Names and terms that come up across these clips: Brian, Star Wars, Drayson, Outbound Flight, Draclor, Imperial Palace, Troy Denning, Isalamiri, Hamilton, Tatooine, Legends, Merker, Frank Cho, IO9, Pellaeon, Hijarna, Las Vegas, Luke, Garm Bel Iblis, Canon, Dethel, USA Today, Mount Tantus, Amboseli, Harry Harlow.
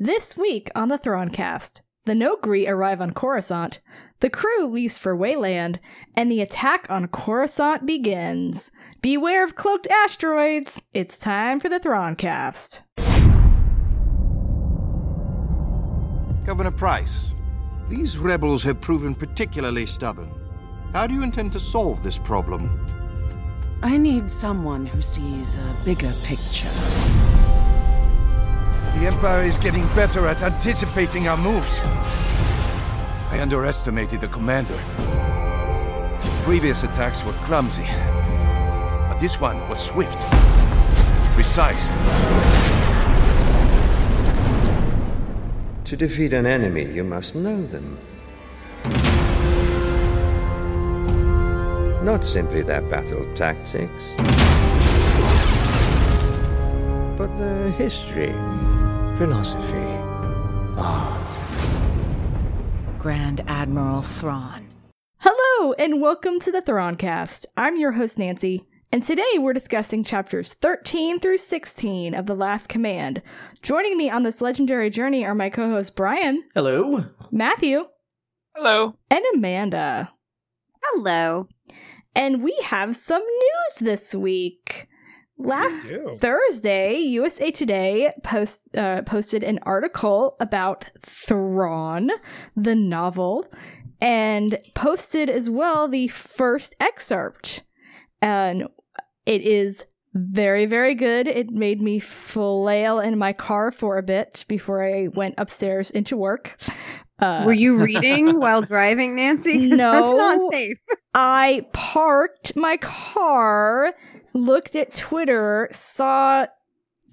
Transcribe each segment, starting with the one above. This week on the Thrawncast, the Noghri arrive on Coruscant, the crew leaves for Wayland, and the attack on Coruscant begins. Beware of cloaked asteroids! It's time for the Thrawncast. Governor Price, these rebels have proven particularly stubborn. How do you intend to solve this problem? I need someone who sees a bigger picture. The Empire is getting better at anticipating our moves. I underestimated the commander. Previous attacks were clumsy, but this one was swift, precise. To defeat an enemy, you must know them. Not simply their battle tactics, but their history, philosophy, art. Grand Admiral Thrawn. Hello, and welcome to the Thrawncast. I'm your host, Nancy. And today we're discussing chapters 13 through 16 of The Last Command. Joining me on this legendary journey are my co-hosts Brian. Hello. Matthew. Hello. And Amanda. Hello. And we have some news this week. Last Thursday, USA Today posted an article about Thrawn, the novel, and posted as well the first excerpt. And it is very, very good. It made me flail in my car for a bit before I went upstairs into work. Were you reading while driving, Nancy? No. That's not safe. I parked my car, looked at Twitter, saw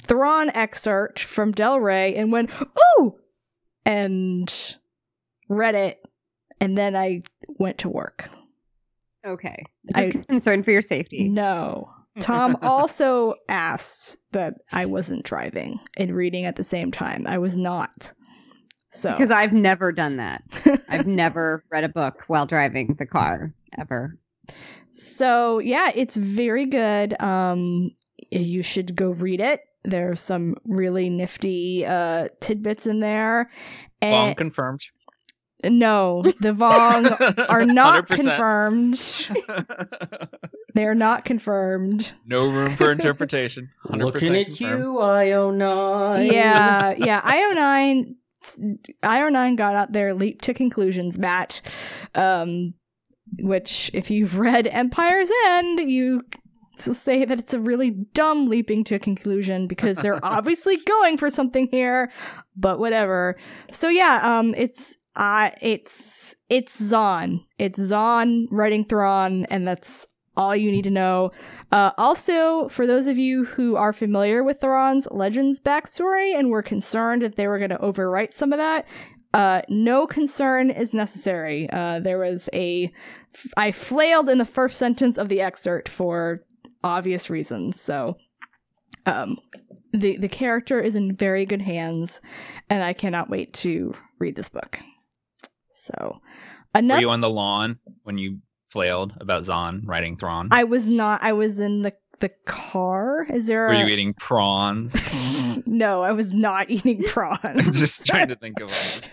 Thrawn excerpt from Del Rey, and went, ooh! And read it. And then I went to work. Okay. I'm concerned for your safety. No. Tom also asked that I wasn't driving and reading at the same time. I was not. So because I've never done that. I've never read a book while driving the car, ever. So, yeah, it's very good. You should go read it. There are some really nifty tidbits in there. Long confirmed. No, the Vong are not 100%. Confirmed. They're not confirmed. No room for interpretation. 100% looking at confirmed. You, IO9. Yeah. IO9 got out their leap to conclusions bat, which if you've read Empire's End, you say that it's a really dumb leaping to a conclusion because they're obviously going for something here, but whatever. So yeah, it's Zahn. It's Zahn writing Thrawn, and that's all you need to know. Also, for those of you who are familiar with Thrawn's Legends backstory and were concerned that they were going to overwrite some of that, no concern is necessary. There was I flailed in the first sentence of the excerpt for obvious reasons, so... The character is in very good hands, and I cannot wait to read this book. So, were you on the lawn when you flailed about Zahn writing Thrawn? I was not. I was in the car. Is there? Were you eating prawns? No, I was not eating prawns. I'm just trying to think of it.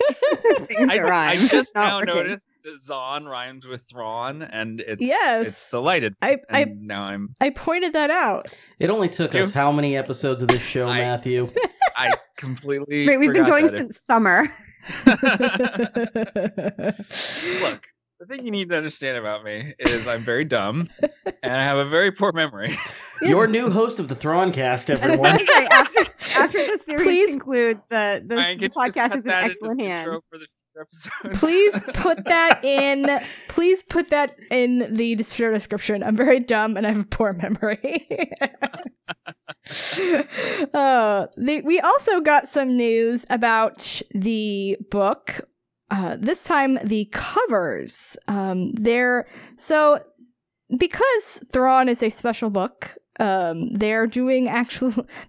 I just now noticed that Zahn rhymes with Thrawn, and it's delighted. I pointed that out. It only took us how many episodes of this show, Matthew? I completely. Wait, we've been going since summer. Look. The thing you need to understand about me is I'm very dumb, and I have a very poor memory. Yes. Your new host of the Thrawncast, everyone. after this series concludes, the podcast is in excellent hands. Please put that in the show description. I'm very dumb, and I have a poor memory. We also got some news about the book. This time, the covers. Because Thrawn is a special book, they're doing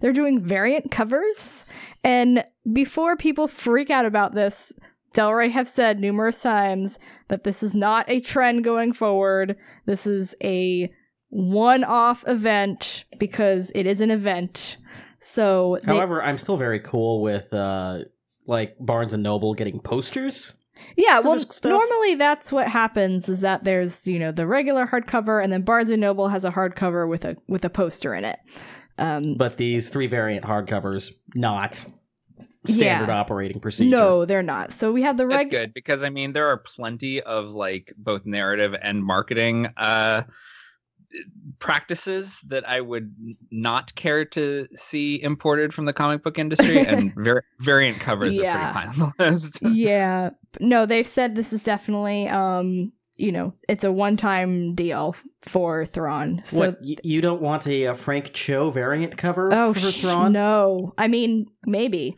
variant covers. And before people freak out about this, Del Rey have said numerous times that this is not a trend going forward. This is a one-off event because it is an event. So, however, I'm still very cool with like Barnes and Noble getting posters? Yeah, well, normally that's what happens, is that there's, you know, the regular hardcover, and then Barnes and Noble has a hardcover with a poster in it. But these three variant hardcovers, not standard operating procedure. No, they're not. So we have the regular. That's good, because I mean there are plenty of like both narrative and marketing practices that I would not care to see imported from the comic book industry, and variant covers are pretty high on the list. Yeah. No, they've said this is definitely, you know, it's a one-time deal for Thrawn. So what, you don't want a Frank Cho variant cover for Thrawn? No. I mean, maybe.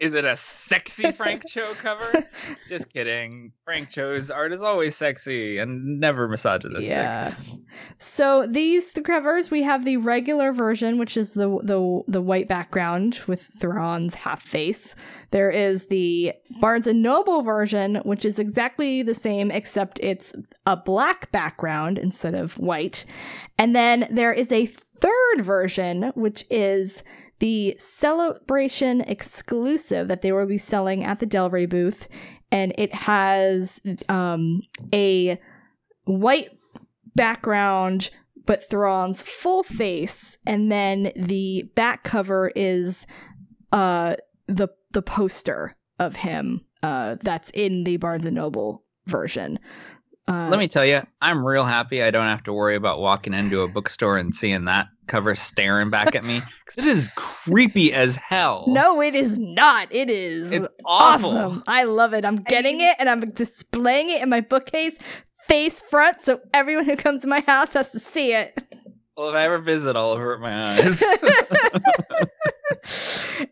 Is it a sexy Frank Cho cover? Just kidding. Frank Cho's art is always sexy and never misogynistic. Yeah. So these covers, we have the regular version, which is the white background with Thrawn's half face. There is the Barnes and Noble version, which is exactly the same, except it's a black background instead of white. And then there is a third version, which is the Celebration exclusive that they will be selling at the Del Rey booth, and it has a white background, but Thrawn's full face, and then the back cover is the poster of him that's in the Barnes and Noble version. Let me tell you, I'm real happy I don't have to worry about walking into a bookstore and seeing that cover staring back at me, because it is creepy as hell. No, it is not. It is. It's awful. Awesome. I love it. I'm getting it, and I'm displaying it in my bookcase face front, so everyone who comes to my house has to see it. Well, if I ever visit, I'll avert my eyes.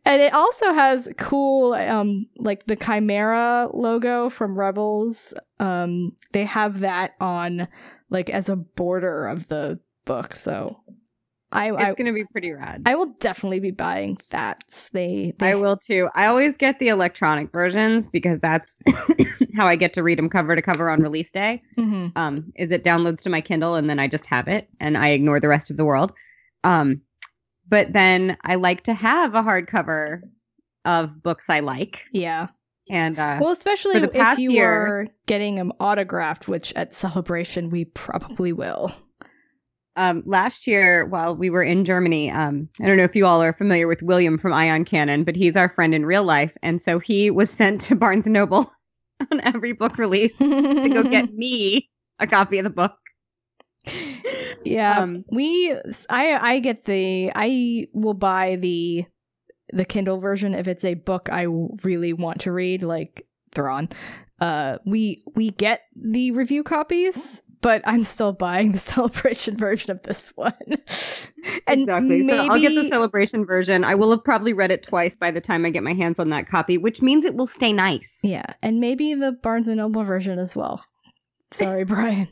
And it also has cool, like the Chimaera logo from Rebels. They have that on, like, as a border of the book. So it's going to be pretty rad. I will definitely be buying that. I will too. I always get the electronic versions because that's how I get to read them cover to cover on release day. Mm-hmm. Is it downloads to my Kindle and then I just have it and I ignore the rest of the world. But then I like to have a hardcover of books I like. Yeah. And well, especially if you are getting them autographed, which at Celebration we probably will. Last year, while we were in Germany, I don't know if you all are familiar with William from Ion Cannon, but he's our friend in real life. And so he was sent to Barnes & Noble on every book release to go get me a copy of the book. Yeah, I get the, I will buy the Kindle version if it's a book I really want to read, like Thrawn. We get the review copies, but I'm still buying the Celebration version of this one. And exactly. Maybe so I'll get the Celebration version. I will have probably read it twice by the time I get my hands on that copy, which means it will stay nice. Yeah, and maybe the Barnes & Noble version as well. Sorry, Brian.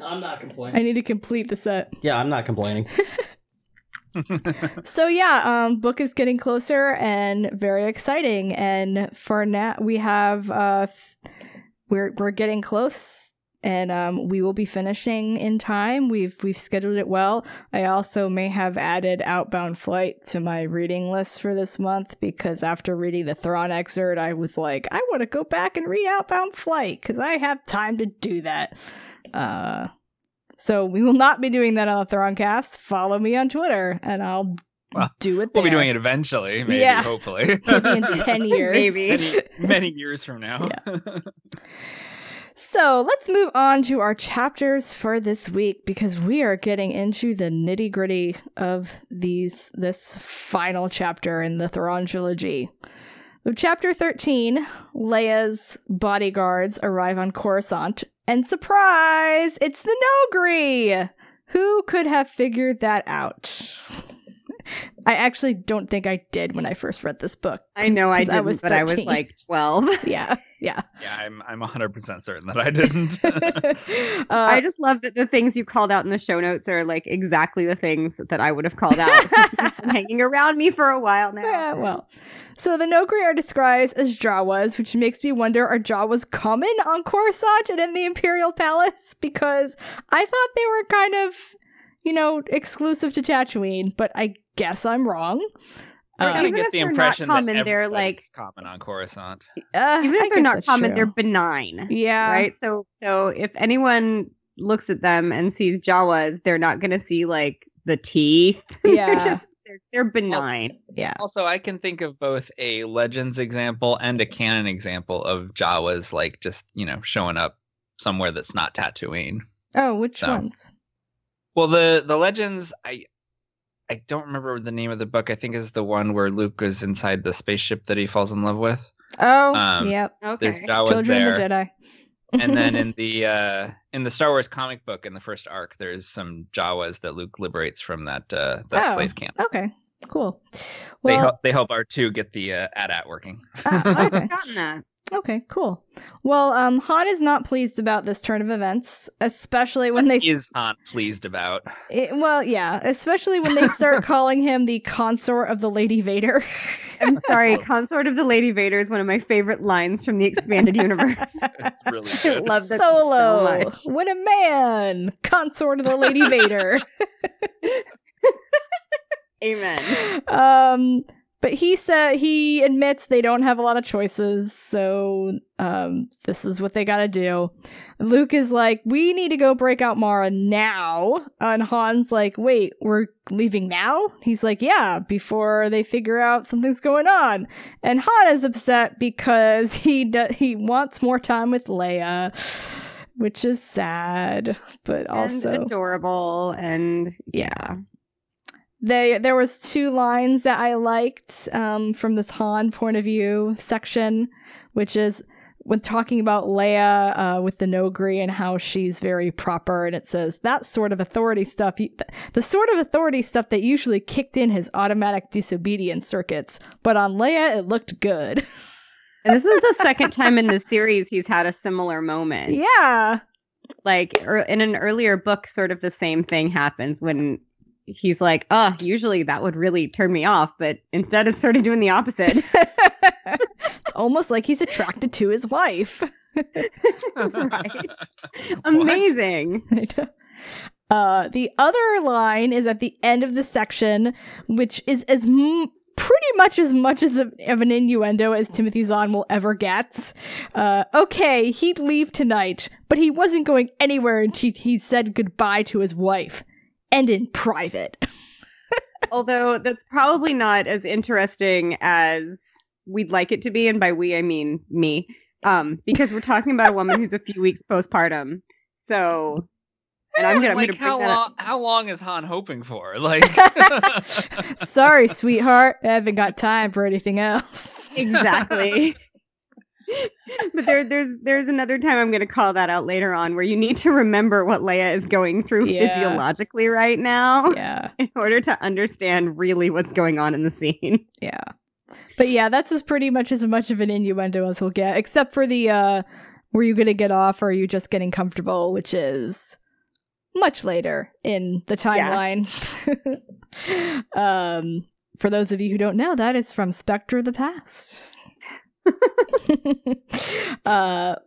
I'm not complaining. I need to complete the set. Yeah, I'm not complaining. So yeah, book is getting closer and very exciting. And for now, we have we're getting close, and we will be finishing in time. We've scheduled it well. I also may have added Outbound Flight to my reading list for this month, because after reading the Thrawn excerpt, I was like, I want to go back and read Outbound Flight because I have time to do that. So we will not be doing that on the Thrawncast. Follow me on Twitter, and I'll do it there. We'll be doing it eventually, maybe, hopefully. Maybe in 10 years. Maybe. Many years from now. Yeah. So let's move on to our chapters for this week, because we are getting into the nitty-gritty of this final chapter in the Thrawn trilogy. Chapter 13, Leia's bodyguards arrive on Coruscant, and surprise, it's the Noghri! Who could have figured that out? I actually don't think I did when I first read this book. I know I didn't, but I was like 12. Yeah, I'm 100% certain that I didn't. I just love that the things you called out in the show notes are like exactly the things that I would have called out. Hanging around me for a while now. Yeah, well, so the Noghri are described as Jawas, which makes me wonder, are Jawas common on Coruscant and in the Imperial Palace? Because I thought they were kind of, you know, exclusive to Tatooine, but I guess I'm wrong. I kind of get the impression common, that they're like common on Coruscant. Even if they're not common, they're benign. Yeah. Right. So if anyone looks at them and sees Jawas, they're not going to see like the teeth. Yeah. they're benign. Yeah. Also, I can think of both a Legends example and a Canon example of Jawas, like just showing up somewhere that's not Tatooine. Oh, which ones? Well, the Legends, I don't remember the name of the book. I think is the one where Luke is inside the spaceship that he falls in love with. Oh, yep. Okay. There's Jawas Children there. Of the Jedi. And then in the Star Wars comic book in the first arc, there's some Jawas that Luke liberates from that slave camp. Okay, cool. Well, they help R2 get the AT-AT working. I've forgotten that. Okay, cool. Well, Han is not pleased about this turn of events, especially when they... Is Han pleased about? Especially when they start calling him the consort of the Lady Vader. I'm sorry, consort of the Lady Vader is one of my favorite lines from the expanded universe. It's really good. I love that Solo, so much. When a man, consort of the Lady Vader. Amen. But he admits they don't have a lot of choices, so this is what they gotta do. Luke is like, we need to go break out Mara now. And Han's like, wait, we're leaving now? He's like, yeah, before they figure out something's going on. And Han is upset because he wants more time with Leia, which is sad, but also adorable. And yeah. There was two lines that I liked from this Han point of view section, which is when talking about Leia with the Noghri and how she's very proper. And it says, that sort of authority stuff, the sort of authority stuff that usually kicked in his automatic disobedience circuits. But on Leia, it looked good. And this is the second time in the series he's had a similar moment. Yeah. Like in an earlier book, sort of the same thing happens when... He's like, usually that would really turn me off, but instead it's sort of doing the opposite. It's almost like he's attracted to his wife. Right? Amazing. The other line is at the end of the section, which is pretty much as much of an innuendo as Timothy Zahn will ever get. Okay, he'd leave tonight, but he wasn't going anywhere until he said goodbye to his wife. And in private. Although that's probably not as interesting as we'd like it to be. And by we, I mean me. Because we're talking about a woman who's a few weeks postpartum. So... And how long is Han hoping for? Like, sorry, sweetheart. I haven't got time for anything else. Exactly. But there's another time I'm going to call that out later on where you need to remember what Leia is going through physiologically right now in order to understand really what's going on in the scene. Yeah. But yeah, that's pretty much as much of an innuendo as we'll get, except for the were you going to get off or are you just getting comfortable, which is much later in the timeline. Yeah. For those of you who don't know, that is from Spectre of the Past.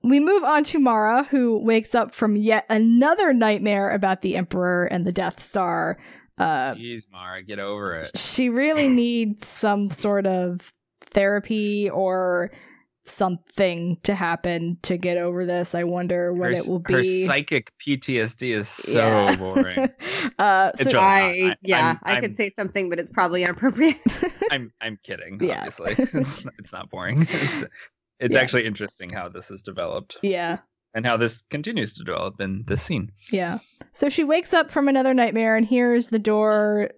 We move on to Mara, who wakes up from yet another nightmare about the Emperor and the Death Star. Jeez, Mara, get over it. She really needs some sort of therapy or something to happen to get over this. I wonder what it will be. Her psychic PTSD is so boring. I could say something, but it's probably inappropriate. I'm kidding. Obviously, it's not boring. It's actually interesting how this is developed. Yeah. And how this continues to develop in this scene. Yeah. So she wakes up from another nightmare and hears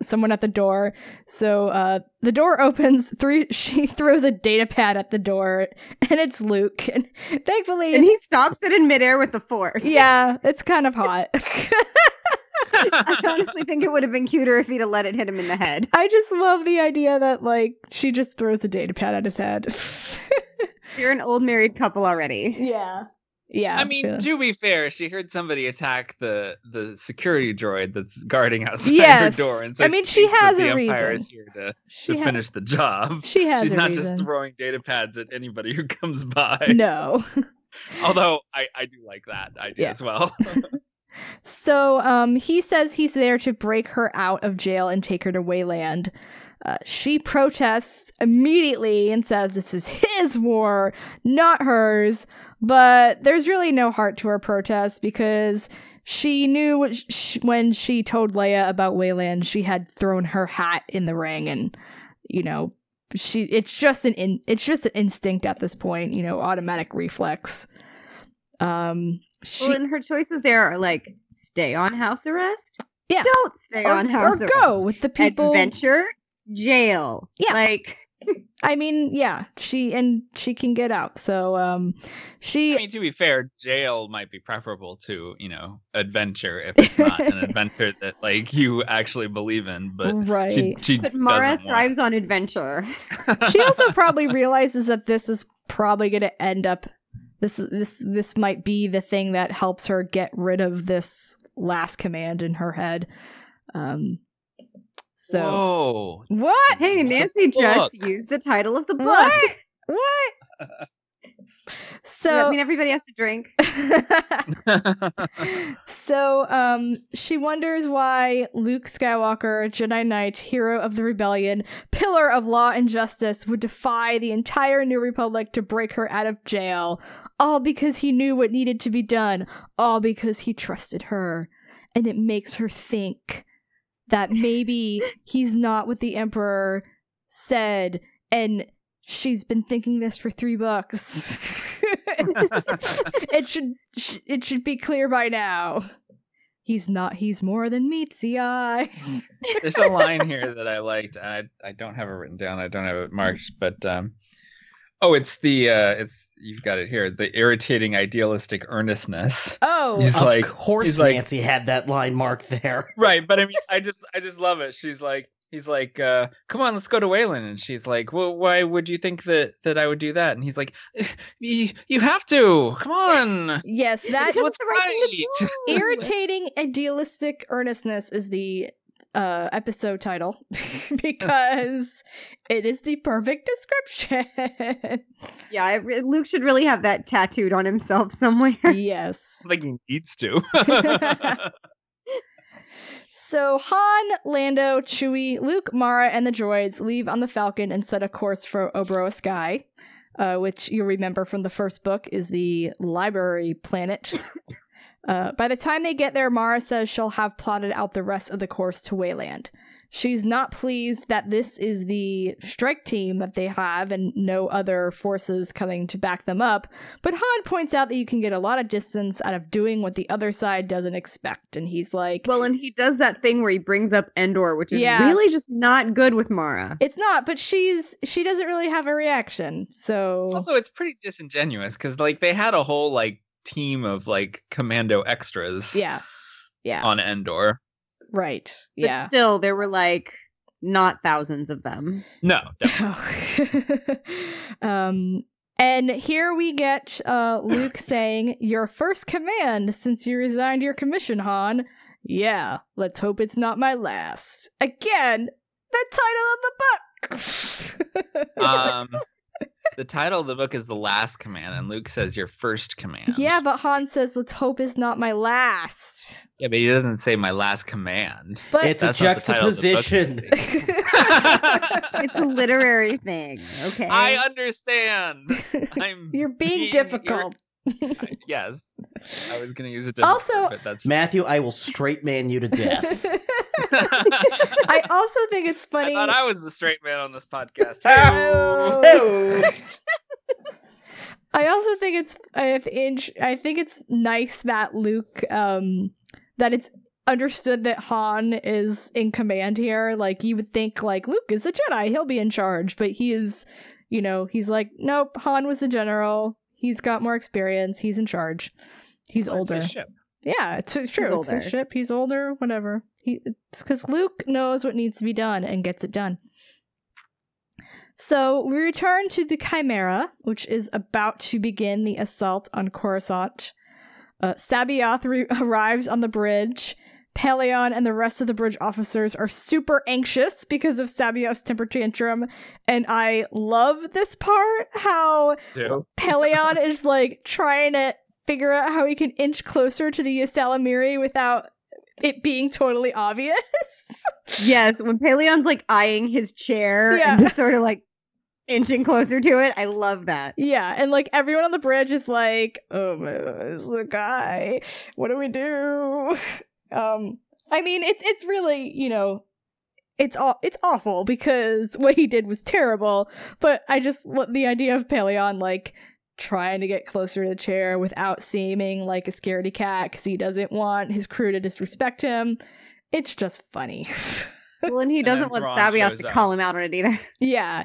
someone at the door. So the door opens. She throws a data pad at the door, and it's Luke. And thankfully... And he stops it in midair with the Force. Yeah, it's kind of hot. I honestly think it would have been cuter if he'd have let it hit him in the head. I just love the idea that, like, she just throws a data pad at his head. You're an old married couple already. Yeah. Yeah, I mean, to be fair, she heard somebody attack the security droid that's guarding outside her door. And so I mean, she has a reason. The Empire is here to finish the job. She's not reason. Just throwing data pads at anybody who comes by. No. Although I do like that idea as well. So he says he's there to break her out of jail and take her to Wayland. She protests immediately and says this is his war, not hers. But there's really no heart to her protest because she knew what when she told Leia about Wayland, she had thrown her hat in the ring, and you know, it's just an instinct at this point, you know, automatic reflex. And her choices there are like stay on house arrest. Yeah. Don't stay on house arrest. Or go with the people. Adventure, jail. Yeah. Like, I mean, yeah, she can get out. So, I mean, to be fair, jail might be preferable to, you know, adventure if it's not an adventure that like you actually believe in. But right. But Mara thrives on adventure. She also probably realizes that this is probably going to end up. This might be the thing that helps her get rid of this last command in her head. So whoa. What? Hey, Nancy just used the title of the book. What? So does that mean everybody has to drink? So she wonders why Luke Skywalker, Jedi Knight, hero of the rebellion, pillar of law and justice, would defy the entire New Republic to break her out of jail, all because he knew what needed to be done, all because he trusted her. And it makes her think that maybe he's not what the Emperor said, and she's been thinking this for $3. It should be clear by now. He's not. He's more than meets the eye. There's a line here that I liked. I don't have it written down. I don't have it marked. But it's the you've got it here. The irritating idealistic earnestness. Oh, he's of like, course, he's Nancy like, had that line marked there. Right, but I mean, I just love it. She's like. He's like, come on, let's go to Wayland. And she's like, well, why would you think that I would do that? And he's like, you have to. Come on. Yes, that's what's right. Irritating idealistic earnestness is the episode title because it is the perfect description. Yeah, Luke should really have that tattooed on himself somewhere. Yes. Like he needs to. So Han, Lando, Chewie, Luke, Mara, and the droids leave on the Falcon and set a course for Oberoa Sky, which you remember from the first book is the library planet. By the time they get there, Mara says she'll have plotted out the rest of the course to Wayland. She's not pleased that this is the strike team that they have and no other forces coming to back them up, but Han points out that you can get a lot of distance out of doing what the other side doesn't expect, and he's like... Well, and he does that thing where he brings up Endor, which is really just not good with Mara. It's not, but she doesn't really have a reaction, so... Also, it's pretty disingenuous, because, like, they had a whole, like, team of, like, commando extras on Endor. Right. But still, there were like not thousands of them. No. Definitely. And here we get Luke saying, "Your first command since you resigned your commission, Han. Yeah, let's hope it's not my last." Again, the title of the book. The title of the book is The Last Command, and Luke says your first command. Yeah, but Han says, let's hope it's not my last. Yeah, but he doesn't say my last command. But it's a juxtaposition. It's a literary thing, okay? I understand. You're being difficult. Yes. I was going to use a different word, but that's... Matthew, I will straight man you to death. I also think it's funny. I thought I was the straight man on this podcast. I also think it's nice that Luke, that it's understood that Han is in command here. Like, you would think, like, Luke is a Jedi, he'll be in charge, but he is, you know, he's like, nope, Han was a general. He's got more experience. He's in charge. He's older. It's his ship. Yeah, it's true. It's his ship. He's older. Whatever. It's because Luke knows what needs to be done and gets it done. So we return to the Chimaera, which is about to begin the assault on Coruscant. C'baoth arrives on the bridge. Pellaeon and the rest of the bridge officers are super anxious because of C'baoth's temper tantrum, and I love this part, how Pellaeon is like trying to figure out how he can inch closer to the Ysalamiri without it being totally obvious. Yes, when Paleon's like eyeing his chair and just sort of like inching closer to it. I love that. Yeah, and like everyone on the bridge is like, oh my God, this is a guy. What do we do? I mean, it's really, you know, it's awful because what he did was terrible, but I just the idea of Pellaeon like trying to get closer to the chair without seeming like a scaredy cat because he doesn't want his crew to disrespect him. It's just funny. Well, and he doesn't want C'baoth to call him out on it either. Yeah.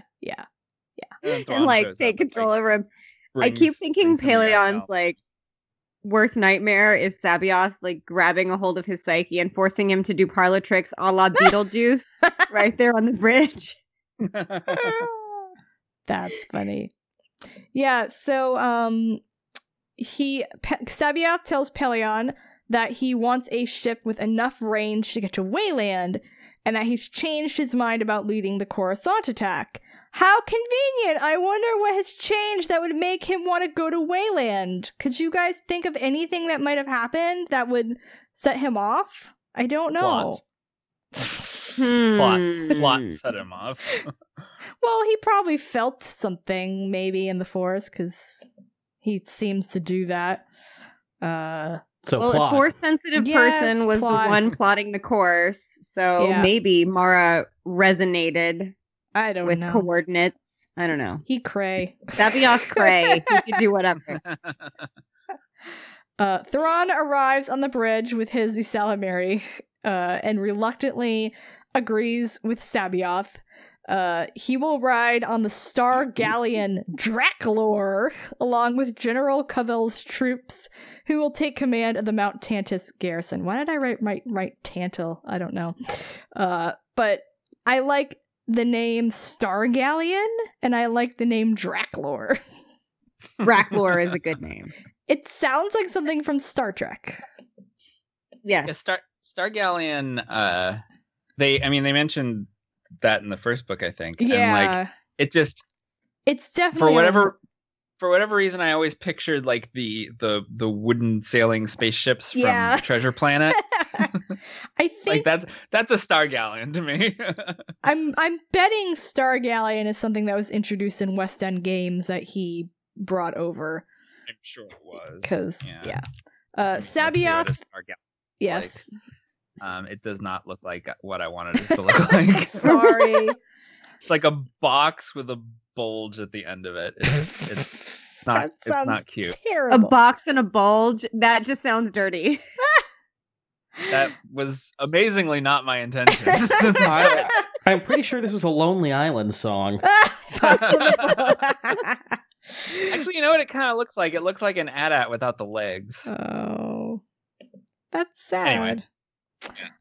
And like take control over him. I keep thinking Paleon's like worst nightmare is C'baoth like grabbing a hold of his psyche and forcing him to do parlor tricks a la Beetlejuice right there on the bridge. That's funny. Yeah, so C'baoth tells Pellaeon that he wants a ship with enough range to get to Wayland, and that he's changed his mind about leading the Coruscant attack. How convenient! I wonder what has changed that would make him want to go to Wayland. Could you guys think of anything that might have happened that would set him off? I don't know. Plot set him off. Well, he probably felt something maybe in the Force because he seems to do that. A Force-sensitive person was the one plotting the course, so maybe Mara resonated with coordinates. I don't know. He cray. C'baoth cray. He could do whatever. Thrawn arrives on the bridge with his Isalamiri and reluctantly agrees with C'baoth. He will ride on the Star Galleon Draclor along with General Covell's troops, who will take command of the Mount Tantus garrison. Why did I write Tantal? I don't know. But I like the name Star Galleon, and I like the name Draclor. Draclor is a good name. It sounds like something from Star Trek. Yeah, Star Galleon. They mentioned that in the first book, I think. Yeah. And like it just it's definitely for whatever reason I always pictured like the wooden sailing spaceships from Treasure Planet. I think like that's a Star Galleon to me. I'm betting Star Galleon is something that was introduced in West End Games that he brought over. I'm sure it was. Because C'baoth. Yes. Like, it does not look like what I wanted it to look like. Sorry. It's like a box with a bulge at the end of it. It's not, that sounds it's not cute. Terrible. A box and a bulge? That just sounds dirty. That was amazingly not my intention. I'm pretty sure this was a Lonely Island song. Actually, you know what it kind of looks like? It looks like an AT-AT without the legs. Oh. That's sad. Anyway.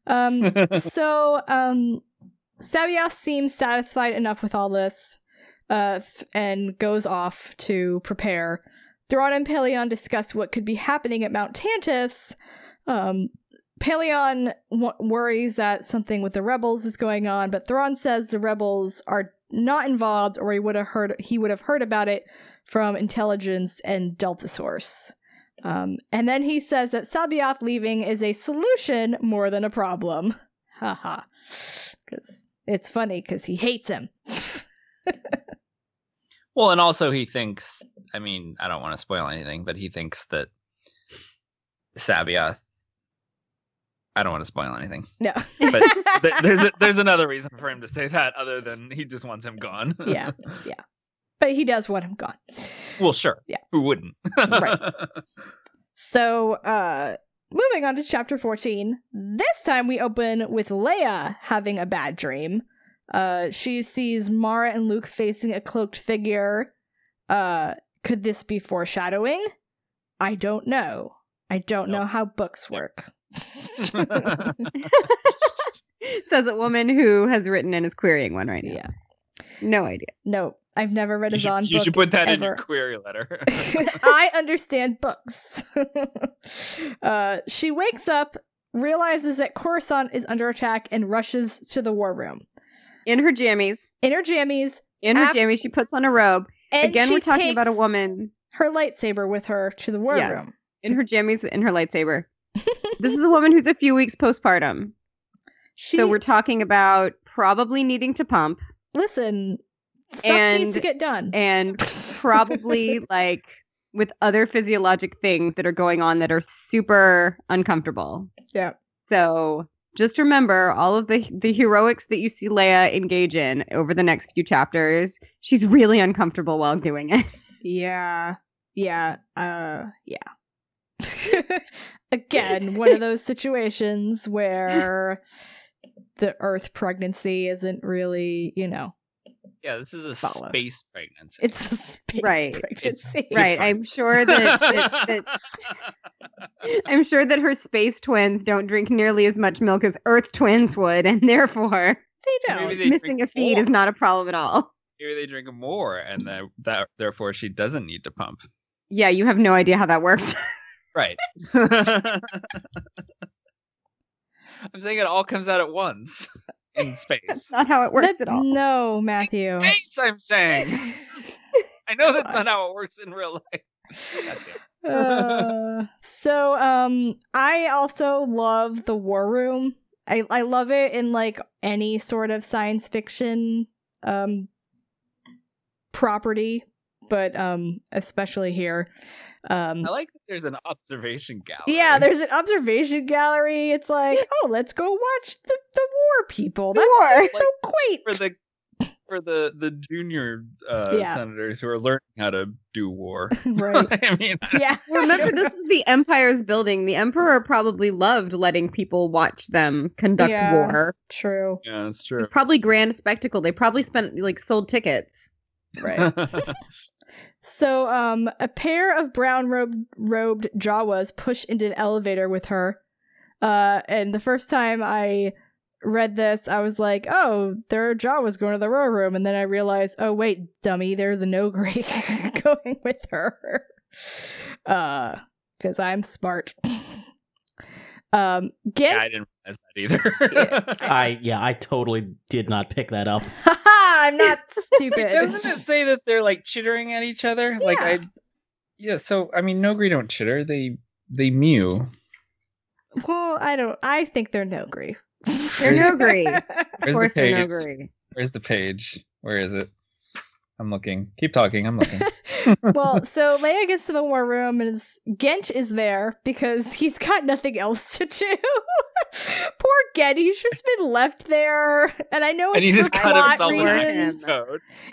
C'baoth seems satisfied enough with all this and goes off to prepare. Thrawn and Pellaeon discuss what could be happening at Mount Tantus. Pellaeon worries that something with the rebels is going on, but Thrawn says the rebels are not involved or he would have heard about it from intelligence and Delta Source. And then he says that C'baoth leaving is a solution more than a problem. Haha. Because it's funny because he hates him. Well, and also he thinks, I mean, I don't want to spoil anything, but he thinks that C'baoth, I don't want to spoil anything. No. But there's another reason for him to say that other than he just wants him gone. Yeah. But he does want him gone. Well, sure. Yeah. Who wouldn't? Right. So, moving on to chapter 14. This time we open with Leia having a bad dream. She sees Mara and Luke facing a cloaked figure. Could this be foreshadowing? I don't know. I don't know how books work. Says a woman who has written and is querying one right now. Yeah. No idea. No. I've never read a Zahn book. You should put that in your query letter. I understand books. She wakes up, realizes that Coruscant is under attack, and rushes to the war room. In her jammies, she puts on a robe. And again, we're talking about a woman. Her lightsaber with her to the war room. In her jammies, in her lightsaber. This is a woman who's a few weeks postpartum. So we're talking about probably needing to pump. Listen, stuff needs to get done. And probably like with other physiologic things that are going on that are super uncomfortable. Yeah. So just remember all of the heroics that you see Leia engage in over the next few chapters. She's really uncomfortable while doing it. Yeah. Yeah. Yeah. Again, one of those situations where the Earth pregnancy isn't really, you know. Yeah, this is a space pregnancy. It's a space pregnancy. Right. I'm sure that her space twins don't drink nearly as much milk as Earth twins would, and therefore they don't. Maybe they missing a feed more. Is not a problem at all. Maybe they drink more, and therefore she doesn't need to pump. Yeah, you have no idea how that works. Right. I'm saying it all comes out at once. In space. That's not how it works at all. No, Matthew. In space, I'm saying. I know that's not how it works in real life. I also love the war room. I love it in like any sort of science fiction property, but especially here. I like that there's an observation gallery. Yeah, there's an observation gallery. It's like, oh, let's go watch the war people. That's so like, quaint. For the junior senators who are learning how to do war. Right. I mean, yeah. Remember, this was the Empire's building. The Emperor probably loved letting people watch them conduct war. True. Yeah, that's true. It's probably grand spectacle. They probably sold tickets. Right. So, a pair of brown-robed Jawas push into the elevator with her. And the first time I read this, I was like, oh, there are Jawas going to the war room. And then I realized, oh, wait, dummy, they're the Noghri going with her. Because I'm smart. Yeah, I didn't realize that either. I totally did not pick that up. I'm not stupid. Doesn't it say that they're like chittering at each other? Yeah. So I mean, Noghri don't chitter. They mew. Well, I think they're Noghri. They're Noghri. Where's the page? Where's the page? Where is it? I'm looking. Keep talking. I'm looking. Well, so Leia gets to the war room and Ghent is there because he's got nothing else to do. Poor Ghent. He's just been left there. And I know it's for plot reasons.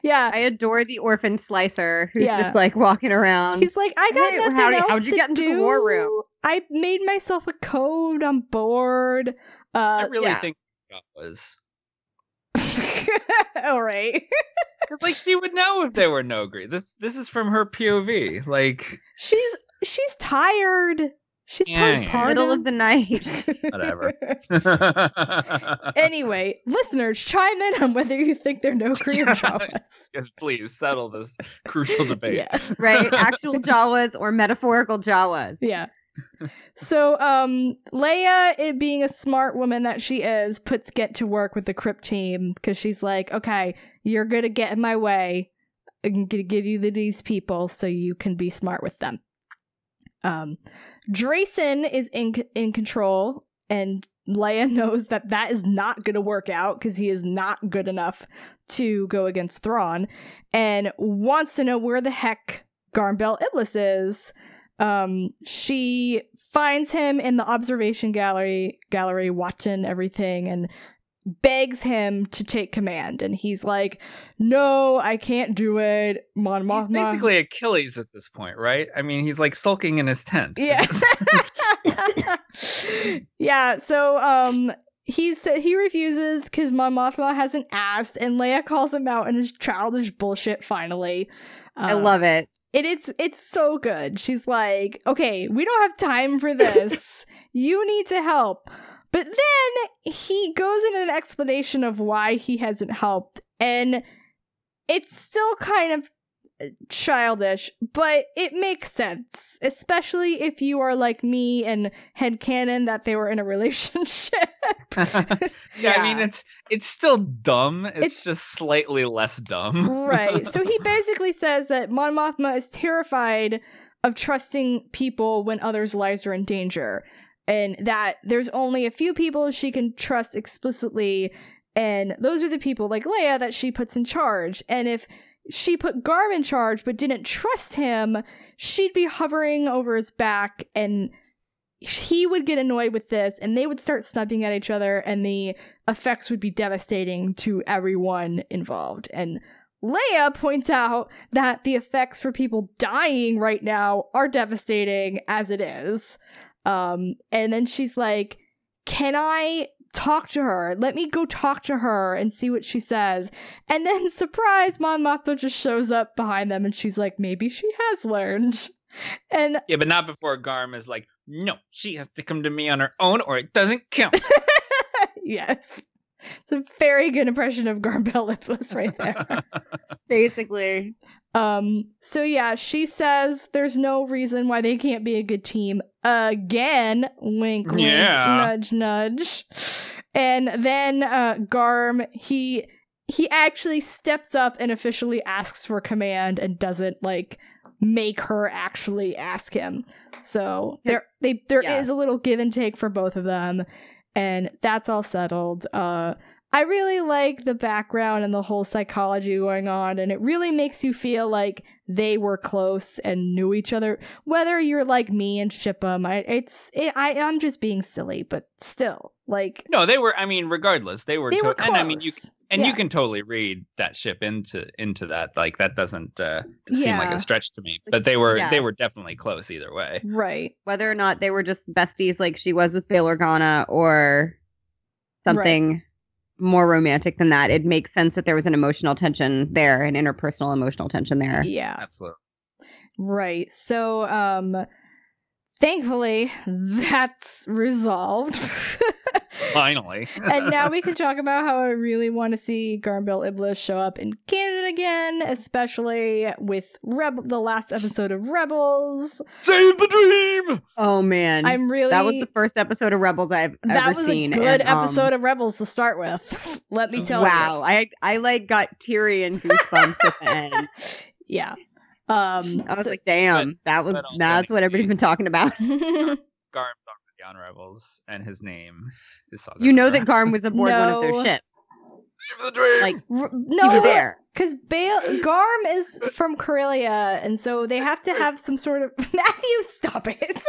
Yeah. I adore the orphan slicer who's just like walking around. He's like, I got nothing else how'd you to get into do. The war room? I made myself a code. I'm bored. I really think that was. All right. Because like she would know if there were Noghri. This is from her POV. Like she's tired. She's postpartum. Middle of the night. Whatever. Anyway, listeners, chime in on whether you think they're Noghri or Jawas. Yes, please settle this crucial debate. Yeah. Right, actual Jawas or metaphorical Jawas. Yeah. So, Leia, being a smart woman that she is, puts Ghent to work with the crypt team because she's like, okay, you're going to get in my way. I'm going to give you these people so you can be smart with them. Drayson is in control, and Leia knows that is not going to work out because he is not good enough to go against Thrawn and wants to know where the heck Garm Bel Iblis is. She finds him in the observation gallery watching everything and begs him to take command, and he's like, no, I can't do it. He's basically Achilles at this point, right? I mean, he's like sulking in his tent. Yeah. Yeah, so he refuses because Mon Mothma hasn't asked, and Leia calls him out in his childish bullshit finally. I love it. It's so good. She's like, okay, we don't have time for this. You need to help. But then he goes in an explanation of why he hasn't helped. And it's still kind of childish, but it makes sense. Especially if you are like me and had Canon that they were in a relationship. Yeah, I mean, it's still dumb. It's just slightly less dumb. Right. So he basically says that Mon Mothma is terrified of trusting people when others' lives are in danger. and that there's only a few people she can trust explicitly, and those are the people like Leia that she puts in charge. And if she put Garm in charge but didn't trust him, she'd be hovering over his back, and he would get annoyed with this, and they would start snubbing at each other, and the effects would be devastating to everyone involved. And Leia points out that the effects for people dying right now are devastating as it is. And then she's like, can I talk to her? Let me go talk to her and see what she says. And then, surprise, Mon Mothma just shows up behind them, and she's like, maybe she has learned. And yeah, but not before Garm is like, no, she has to come to me on her own or it doesn't count. Yes. It's a very good impression of Garm Bel Iblis right there. Basically. So yeah, she says there's no reason why they can't be a good team. Again, wink, wink, nudge, nudge. And then Garm, he actually steps up and officially asks for command and doesn't, like, make her actually ask him. So there is a little give and take for both of them. And that's all settled. I really like the background and the whole psychology going on, and it really makes you feel like they were close and knew each other. Whether you're like me and ship them, I'm just being silly, but still, like, no, they were. I mean, regardless, they were close. And I mean, you can totally read that ship into that. Like, that doesn't seem like a stretch to me. But they were definitely close either way, right? Whether or not they were just besties, like she was with Bail Organa, or something. Right. More romantic than that, it makes sense that there was an emotional tension there, an interpersonal emotional tension there. Yeah, absolutely. Right. So, thankfully, that's resolved. Finally. And now we can talk about how I really want to see Garm Bel Iblis show up in Canon again, especially with the last episode of Rebels. Save the dream! Oh, man. That was the first episode of Rebels I've ever seen. That was a good episode of Rebels to start with. Let me tell you. Wow. I like got teary and goosebumps at the end. Yeah. I was damn, that's what everybody's been talking about. Garm's already on Rebels, and his name is Saga. You know that Garm was aboard one of their ships. Leave the dream! Because Garm is from Corellia, and so they have to have some sort of... Matthew, stop it!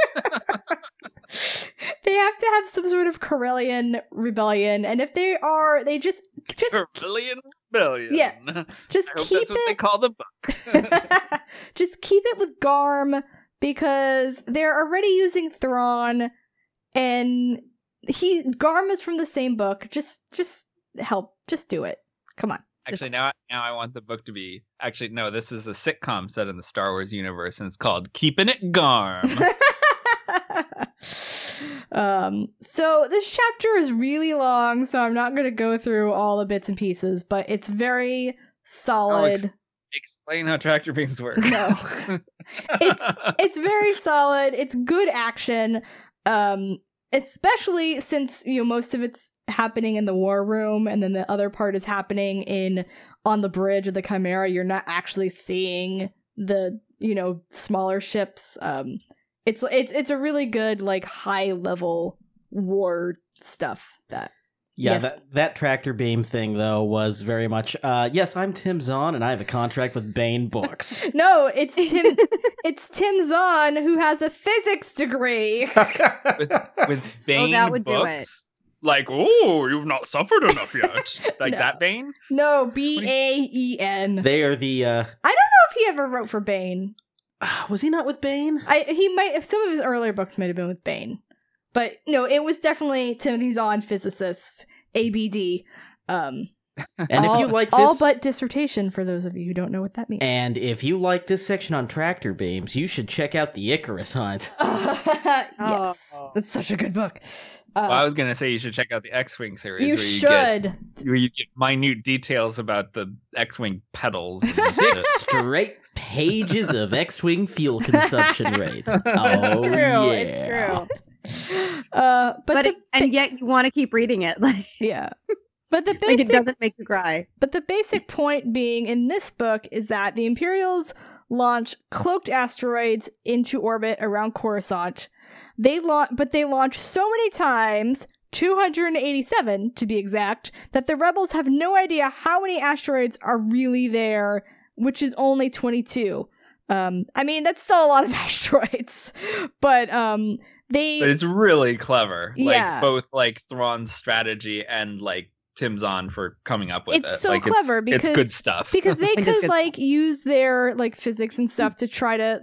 They have to have some sort of Corellian rebellion, and if they are, they just Corellian rebellion. Yes, just keep that's what they call the book. Just keep it with Garm, because they're already using Thrawn, and Garm is from the same book. Just help. Just do it. Come on. Actually, now I want the book to be... Actually, no, this is a sitcom set in the Star Wars universe, and it's called Keeping It Garm. So this chapter is really long, so I'm not going to go through all the bits and pieces, but it's very solid. Explain how tractor beams work. No. It's very solid. It's good action, especially since, you know, most of it's happening in the war room, and then the other part is happening on the bridge of the Chimaera. You're not actually seeing the, you know, smaller ships. It's a really good, like, high level war stuff that. Yeah, yes. That tractor beam thing, though, was very much, yes, I'm Tim Zahn, and I have a contract with Bain Books. No, it's Tim Zahn, who has a physics degree. with Bain Books? Like, oh, you've not suffered enough yet. Like, that Bain? No, B-A-E-N. They are the... I don't know if he ever wrote for Bain. Was he not with Bain? He might... Some of his earlier books might have been with Bain. But no, it was definitely Timothy Zahn, physicist, ABD. And if you like this, all but dissertation, for those of you who don't know what that means. And if you like this section on tractor beams, you should check out the Icarus Hunt. Yes, that's such a good book. Well, I was going to say you should check out the X-Wing series. Where you get minute details about the X-Wing pedals. 6 straight pages of X-Wing fuel consumption rates. Oh, it's true, yeah. It's true. But yet you want to keep reading it, like, yeah. But the basic, like, it doesn't make you cry. But the basic point being in this book is that the Imperials launch cloaked asteroids into orbit around Coruscant. They launch so many times, 287 to be exact, that the Rebels have no idea how many asteroids are really there, which is only 22. I mean, that's still a lot of asteroids, but But it's really clever. Yeah. Like, both like Thrawn's strategy and like Tim Zahn for coming up with it. It's so like, clever because it's good stuff. Because they could like use their like physics and stuff to try to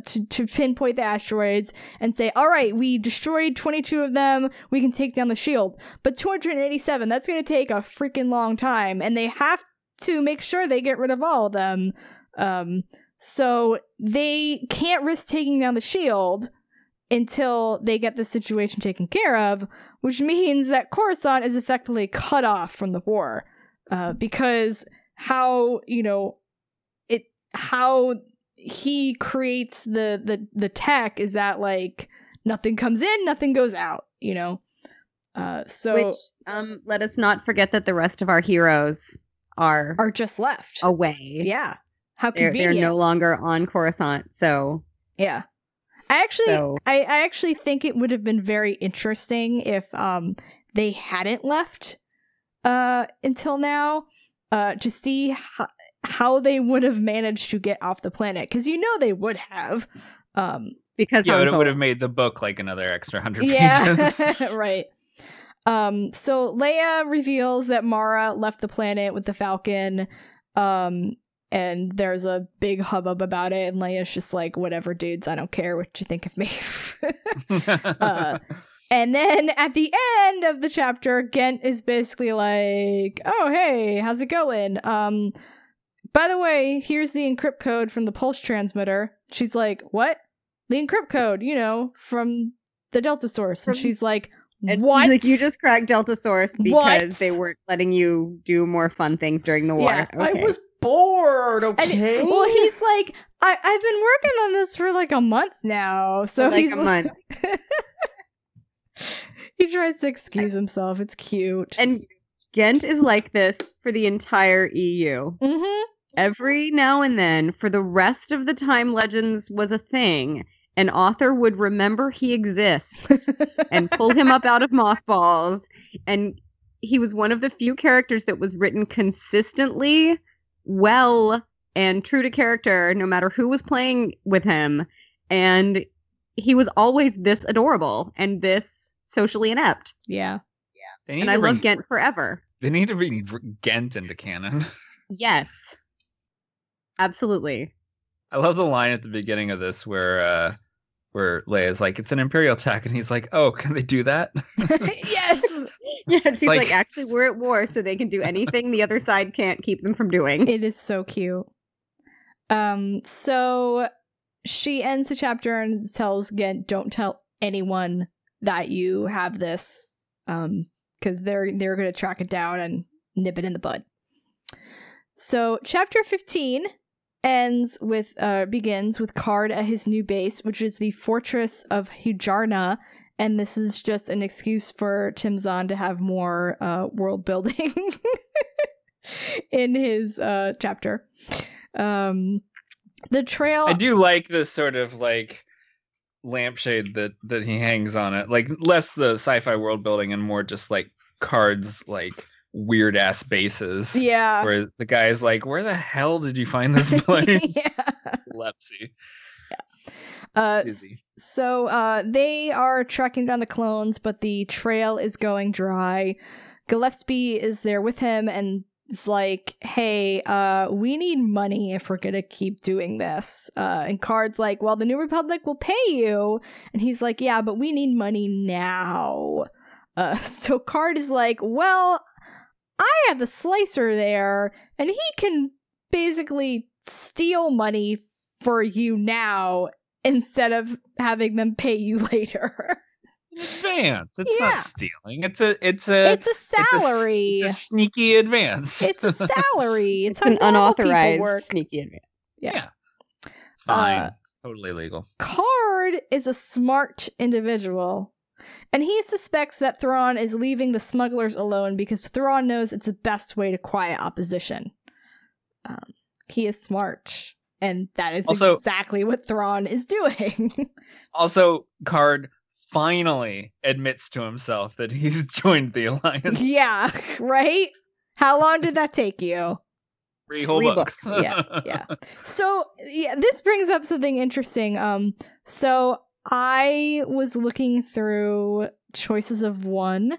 pinpoint the asteroids and say, all right, we destroyed 22 of them. We can take down the shield. But 287, that's going to take a freaking long time. And they have to make sure they get rid of all of them. So they can't risk taking down the shield until they get the situation taken care of, which means that Coruscant is effectively cut off from the war, because how he creates the tech is that like nothing comes in, nothing goes out, you know. So let us not forget that the rest of our heroes are just left away. Yeah, how convenient. They're no longer on Coruscant, so yeah. I actually think it would have been very interesting if they hadn't left until now, to see how they would have managed to get off the planet, because they would have. Because yeah, it would have made the book like another extra 100 pages. Yeah, right. So Leia reveals that Mara left the planet with the Falcon, and there's a big hubbub about it, and Leia's just like, whatever, dudes, I don't care what you think of me. And then at the end of the chapter, Ghent is basically like, oh, hey, how's it going? By the way, here's the encrypt code from the pulse transmitter. She's like, what? The encrypt code, from the Delta Source. And she's like, what? Like, you just cracked Delta Source because they weren't letting you do more fun things during the war. Yeah, okay. I was bored, okay? And, well, he's like, I've been working on this for like a month now. So month. He tries to excuse himself. It's cute. And Ghent is like this for the entire EU. Mm-hmm. Every now and then, for the rest of the time Legends was a thing, an author would remember he exists and pull him up out of mothballs. And he was one of the few characters that was written consistently well and true to character, no matter who was playing with him. And he was always this adorable and this socially inept. Yeah. Yeah. And I love Ghent forever. They need to bring Ghent into canon. Yes. Absolutely. I love the line at the beginning of this where Leia's like, it's an Imperial tech, and he's like, oh, can they do that? Yes! Yeah, she's like, actually, we're at war, so they can do anything the other side can't keep them from doing. It is so cute. So she ends the chapter and tells Ghent, don't tell anyone that you have this, because they're going to track it down and nip it in the bud. So chapter 15... begins with Karrde at his new base, which is the Fortress of Hijarna, and this is just an excuse for Tim Zahn to have more world building in his chapter. The trail. I do like this sort of like lampshade that he hangs on it, like less the sci-fi world building and more just like Karrde's like weird ass bases. Yeah. Where the guy's like, where the hell did you find this place? Yeah. Epilepsy. Yeah. So they are tracking down the clones, but the trail is going dry. Gillespie is there with him and is like, hey, we need money if we're gonna keep doing this. And Karrde's like, well, the New Republic will pay you. And he's like, yeah, but we need money now. So Karrde is like, well, I have the slicer there, and he can basically steal money for you now instead of having them pay you later. In advance. It's not stealing. It's a salary. It's a sneaky advance. It's a salary. It's an unauthorized sneaky advance. Yeah. It's fine. It's totally legal. Karrde is a smart individual And he suspects that Thrawn is leaving the smugglers alone because Thrawn knows it's the best way to quiet opposition. He is smart, and that is also exactly what Thrawn is doing. Also, Karrde finally admits to himself that he's joined the Alliance. Yeah, right? How long did that take you? Three whole books. Yeah. So, yeah, this brings up something interesting. So I was looking through Choices of One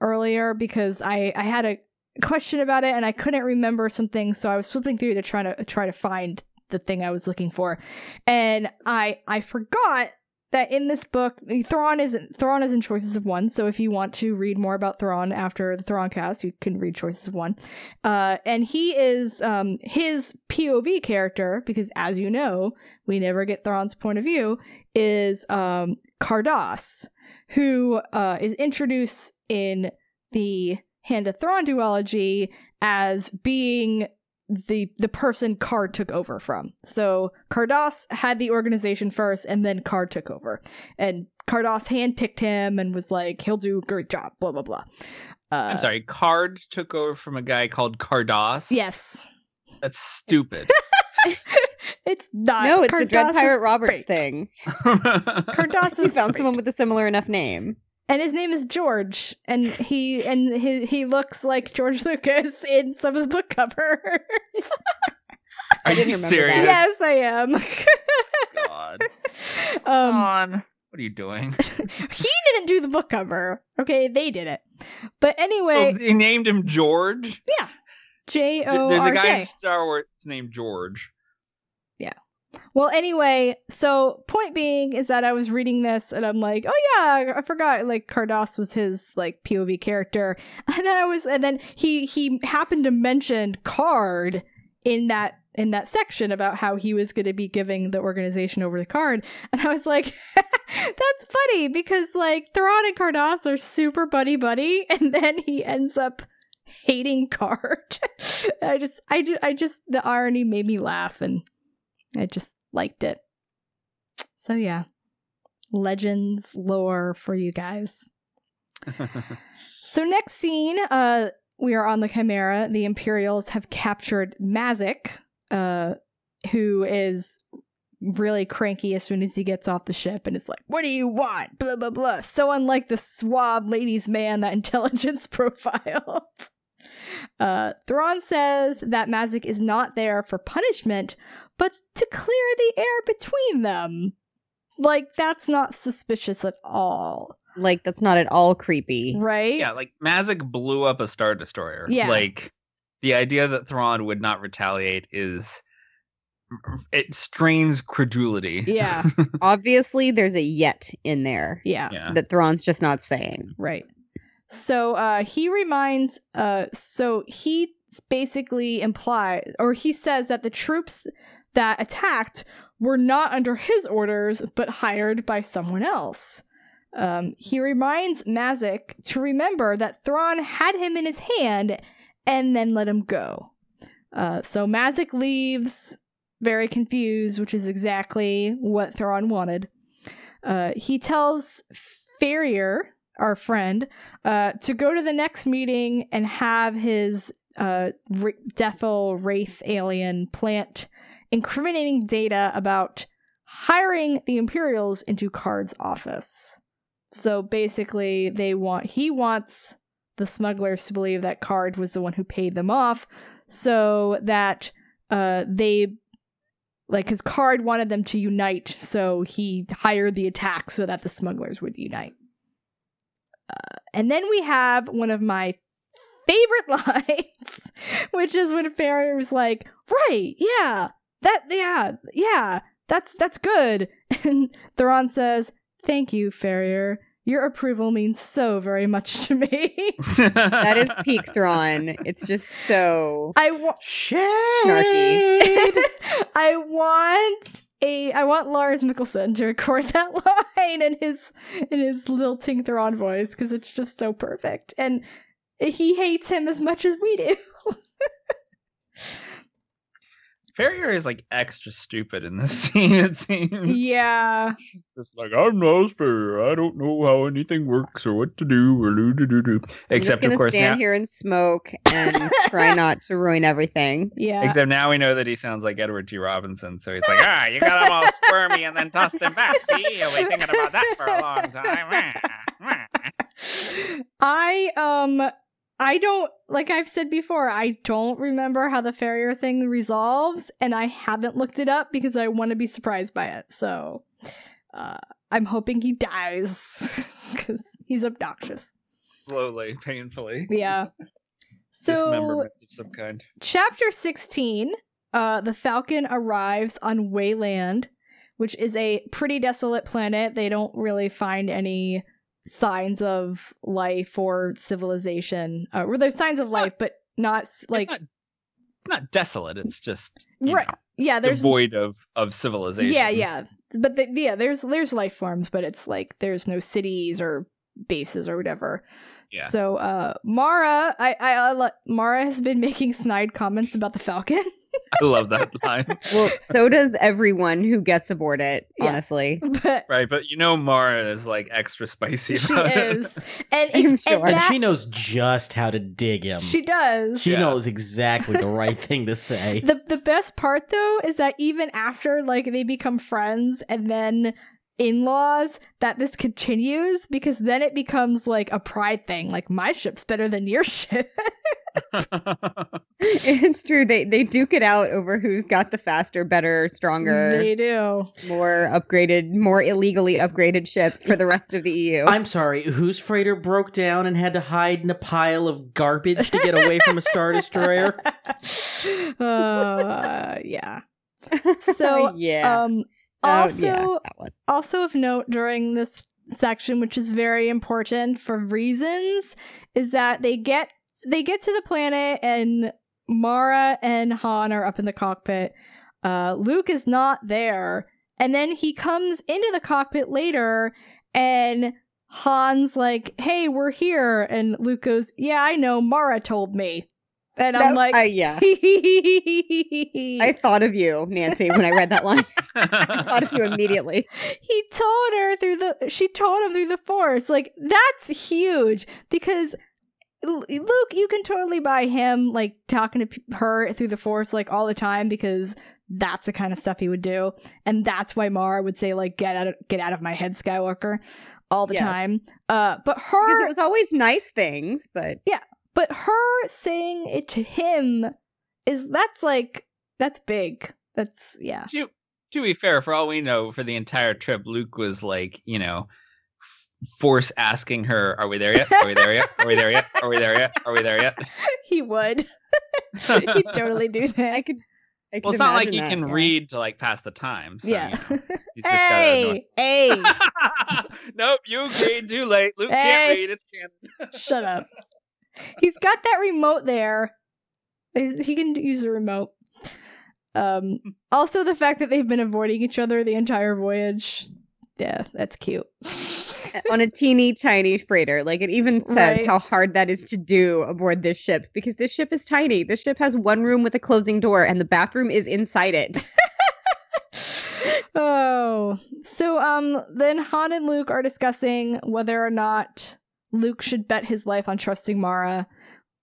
earlier because I had a question about it and I couldn't remember some things, so I was flipping through to try to find the thing I was looking for, and I forgot that in this book Thrawn is in Choices of One. So if you want to read more about Thrawn after the Thrawncast, you can read Choices of One, and he is his POV character, because as you know we never get Thrawn's point of view, is Car'das, who is introduced in the Hand of Thrawn duology as being the person Karrde took over from. So Car'das had the organization first, and then Karrde took over. And Car'das handpicked him and was like, he'll do a great job, blah, blah, blah. I'm sorry, Karrde took over from a guy called Car'das? Yes. That's stupid. It's not. No, it's Car'das, the Dread Pirate Roberts thing. Car'das is found someone with a similar enough name. And his name is George, and he looks like George Lucas in some of the book covers. Are you serious? That. Yes, I am. God. Come on. What are you doing? He didn't do the book cover. Okay, they did it. But anyway. They named him George? Yeah. J-O-R-J. There's a guy in Star Wars named George. Well, anyway, so point being is that I was reading this and I'm like, oh yeah, I forgot like Car'das was his like POV character, and then he happened to mention Karrde in that section about how he was going to be giving the organization over to Karrde, and I was like, that's funny because like Thrawn and Car'das are super buddy buddy, and then he ends up hating Karrde. I just the irony made me laugh and I just liked it. So yeah, Legends lore for you guys. So next scene, we are on the Chimaera. The Imperials have captured Mazzic, who is really cranky as soon as he gets off the ship and is like, what do you want? Blah, blah, blah. So unlike the suave ladies man that intelligence profiled. Thrawn says that Mazzic is not there for punishment, but to clear the air between them. Like, that's not suspicious at all. Like, that's not at all creepy. Right? Yeah, like, Mazzic blew up a Star Destroyer. Yeah. Like, the idea that Thrawn would not retaliate is... it strains credulity. Yeah. Obviously, there's a yet in there. Yeah. That Thrawn's just not saying. Right. So he basically implies, or he says that the troops that attacked were not under his orders, but hired by someone else. He reminds Mazzic to remember that Thrawn had him in his hand and then let him go. So Mazzic leaves very confused, which is exactly what Thrawn wanted. He tells Ferrier, our friend, to go to the next meeting and have his Dethel Wraith alien plant incriminating data about hiring the Imperials into Karrde's office. So basically, he wants the smugglers to believe that Karrde was the one who paid them off, so that because Karrde wanted them to unite, so he hired the attack so that the smugglers would unite. And then we have one of my favorite lines, which is when Ferrier was like, right, that's good. And Thrawn says, thank you, Ferrier. Your approval means so very much to me. That is peak Thrawn. It's just so shade. Snarky. I want Lars Mikkelsen to record that line in his lilting Thrawn voice, because it's just so perfect. And he hates him as much as we do. Ferrier is like extra stupid in this scene, it seems. Yeah. Just like, I'm not Ferrier. I don't know how anything works or what to do or do. Except, of course, stand now... here and smoke and try not to ruin everything. Yeah. Except now we know that he sounds like Edward G. Robinson. So he's like, you got him all squirmy and then tossed him back. See, you'll be thinking about that for a long time. I don't, like I've said before, I don't remember how the Ferrier thing resolves, and I haven't looked it up because I want to be surprised by it. So I'm hoping he dies because he's obnoxious. Slowly, painfully. Yeah. So, dismemberment of some kind. Chapter 16, the Falcon arrives on Wayland, which is a pretty desolate planet. They don't really find any signs of life or civilization. Well, there's signs of life, but not like not desolate. It's just right. Know, yeah, there's devoid of civilization. Yeah, yeah. But there's life forms, but it's like there's no cities or bases or whatever. Yeah. So Mara, Mara has been making snide comments about the Falcon. I love that line. Well, so does everyone who gets aboard it, honestly. Yeah, but Mara is like extra spicy about it. She is. And she knows just how to dig him. She does. She knows exactly the right thing to say. The best part, though, is that even after like they become friends and then in-laws, that this continues, because then it becomes like a pride thing. Like, my ship's better than your ship. It's true. They duke it out over who's got the faster, better, stronger. They do. More illegally upgraded ship for the rest of the EU. I'm sorry, whose freighter broke down and had to hide in a pile of garbage to get away from a Star Destroyer? Yeah. So, yeah. Also of note during this section, which is very important for reasons, is that they get to the planet and Mara and Han are up in the cockpit. Luke is not there. And then he comes into the cockpit later and Han's like, hey, we're here. And Luke goes, yeah, I know. Mara told me. And I'm like, yeah. I thought of you, Nancy, when I read that line. I thought of you immediately. He told her she told him through the Force. Like, that's huge, because Luke, you can totally buy him like talking to her through the Force like all the time, because that's the kind of stuff he would do, and that's why Mara would say like, get out of my head, Skywalker, all the time. But her, because it was always nice things, but yeah, but her saying it to him that's big. That's to be fair, for all we know, for the entire trip, Luke was like, Force asking her, are we there yet? Are we there yet? Are we there yet? Are we there yet? Are we there yet? He would. He'd totally do that. I could well, it's not like he can read to like pass the time. So, yeah. He's just hey! Nope, you agreed too late. Luke can't read. It's Canon. Shut up. He's got that remote there. He can use the remote. Also, the fact that they've been avoiding each other the entire voyage. Yeah, that's cute. On a teeny tiny freighter. Like, it even says how hard that is to do aboard this ship, because this ship is tiny. This ship has one room with a closing door and the bathroom is inside it. Then Han and Luke are discussing whether or not Luke should bet his life on trusting Mara.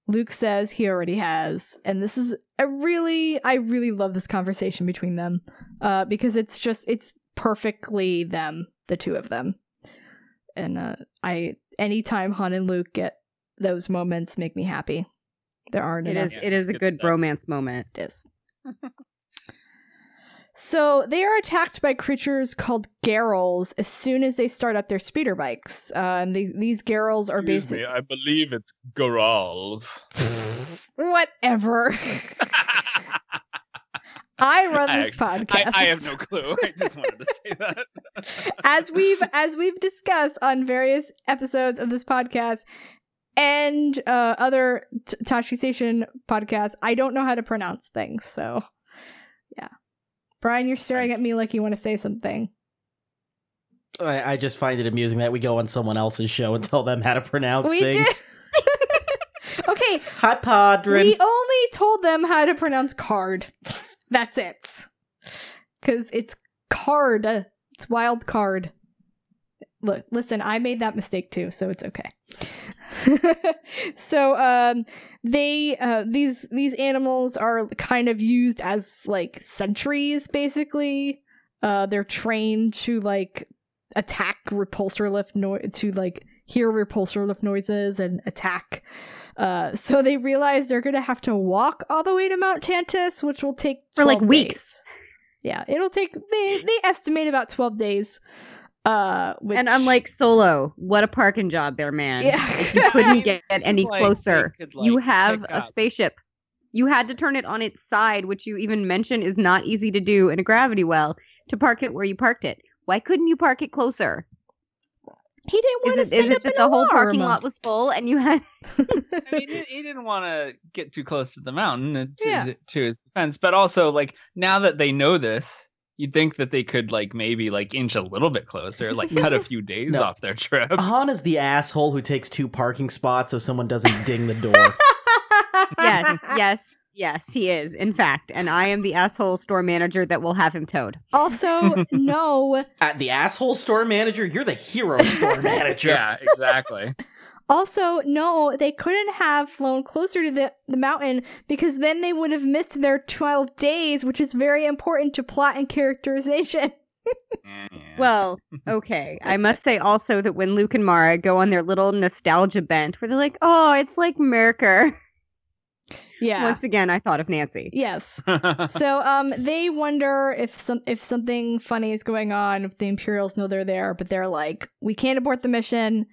Luke says he already has. And this is I really love this conversation between them, because it's perfectly them, the two of them. And anytime Han and Luke get those moments, make me happy. There aren't enough. It is a good bromance moment. It is. So they are attacked by creatures called Garrels as soon as they start up their speeder bikes. And these Garrels are basically... I believe it's Garrels. Whatever. I run this podcast. I have no clue. I just wanted to say that. As we've discussed on various episodes of this podcast and other Tashi Station podcasts, I don't know how to pronounce things. So, yeah. Brian, you're staring at me like you want to say something. I just find it amusing that we go on someone else's show and tell them how to pronounce things. Okay. Hi, Padron. We only told them how to pronounce Karrde. That's it. Because it's Karrde. It's wild Karrde. Look, listen, I made that mistake too, so it's okay. So they these animals are kind of used as like sentries, basically. They're trained to like attack repulsor lift to like hear repulsor lift noises and attack. So they realize they're gonna have to walk all the way to Mount Tantus, which will take 12 for like weeks. Days. Yeah, it'll take they estimate about 12 days. Which... And I'm like, Solo, what a parking job there, man. Yeah. Like, you couldn't get any closer. You have a spaceship. You had to turn it on its side, which you even mentioned is not easy to do in a gravity well, to park it where you parked it. Why couldn't you park it closer? He didn't want to send up an alarm. The whole parking lot was full and you had... I mean, he didn't want to get too close to the mountain, to his defense. But also, like, now that they know this, you'd think that they could, like, maybe, like, inch a little bit closer, like, cut a few days off their trip. Han is the asshole who takes two parking spots so someone doesn't ding the door. Yes, he is, in fact. And I am the asshole store manager that will have him towed. Also, no. The asshole store manager? You're the hero store manager. Yeah, exactly. Also, no, they couldn't have flown closer to the mountain because then they would have missed their 12 days, which is very important to plot and characterization. Well, okay. I must say also that when Luke and Mara go on their little nostalgia bent where they're like, oh, it's like Merker. Yeah. Once again, I thought of Nancy. Yes. So they wonder if something funny is going on, if the Imperials know they're there, but they're like, we can't abort the mission.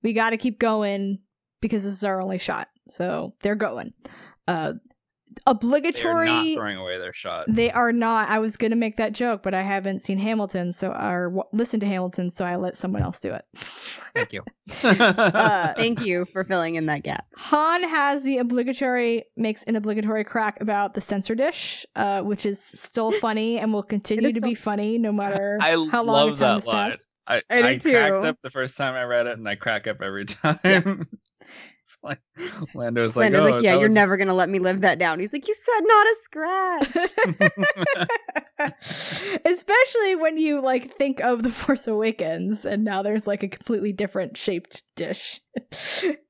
We got to keep going because this is our only shot. So they're going. Obligatory. They're not throwing away their shot. They are not. I was going to make that joke, but I haven't seen Hamilton, or listened to Hamilton, so I let someone else do it. Thank you. Thank you for filling in that gap. Han makes an obligatory crack about the sensor dish, which is still funny and will continue to be funny no matter how long it's time passed. I cracked up the first time I read it, and I crack up every time. Yeah. It's like, Lando's like, yeah, you're never going to let me live that down. He's like, you said not a scratch. Especially when you, like, think of The Force Awakens, and now there's, like, a completely different shaped dish.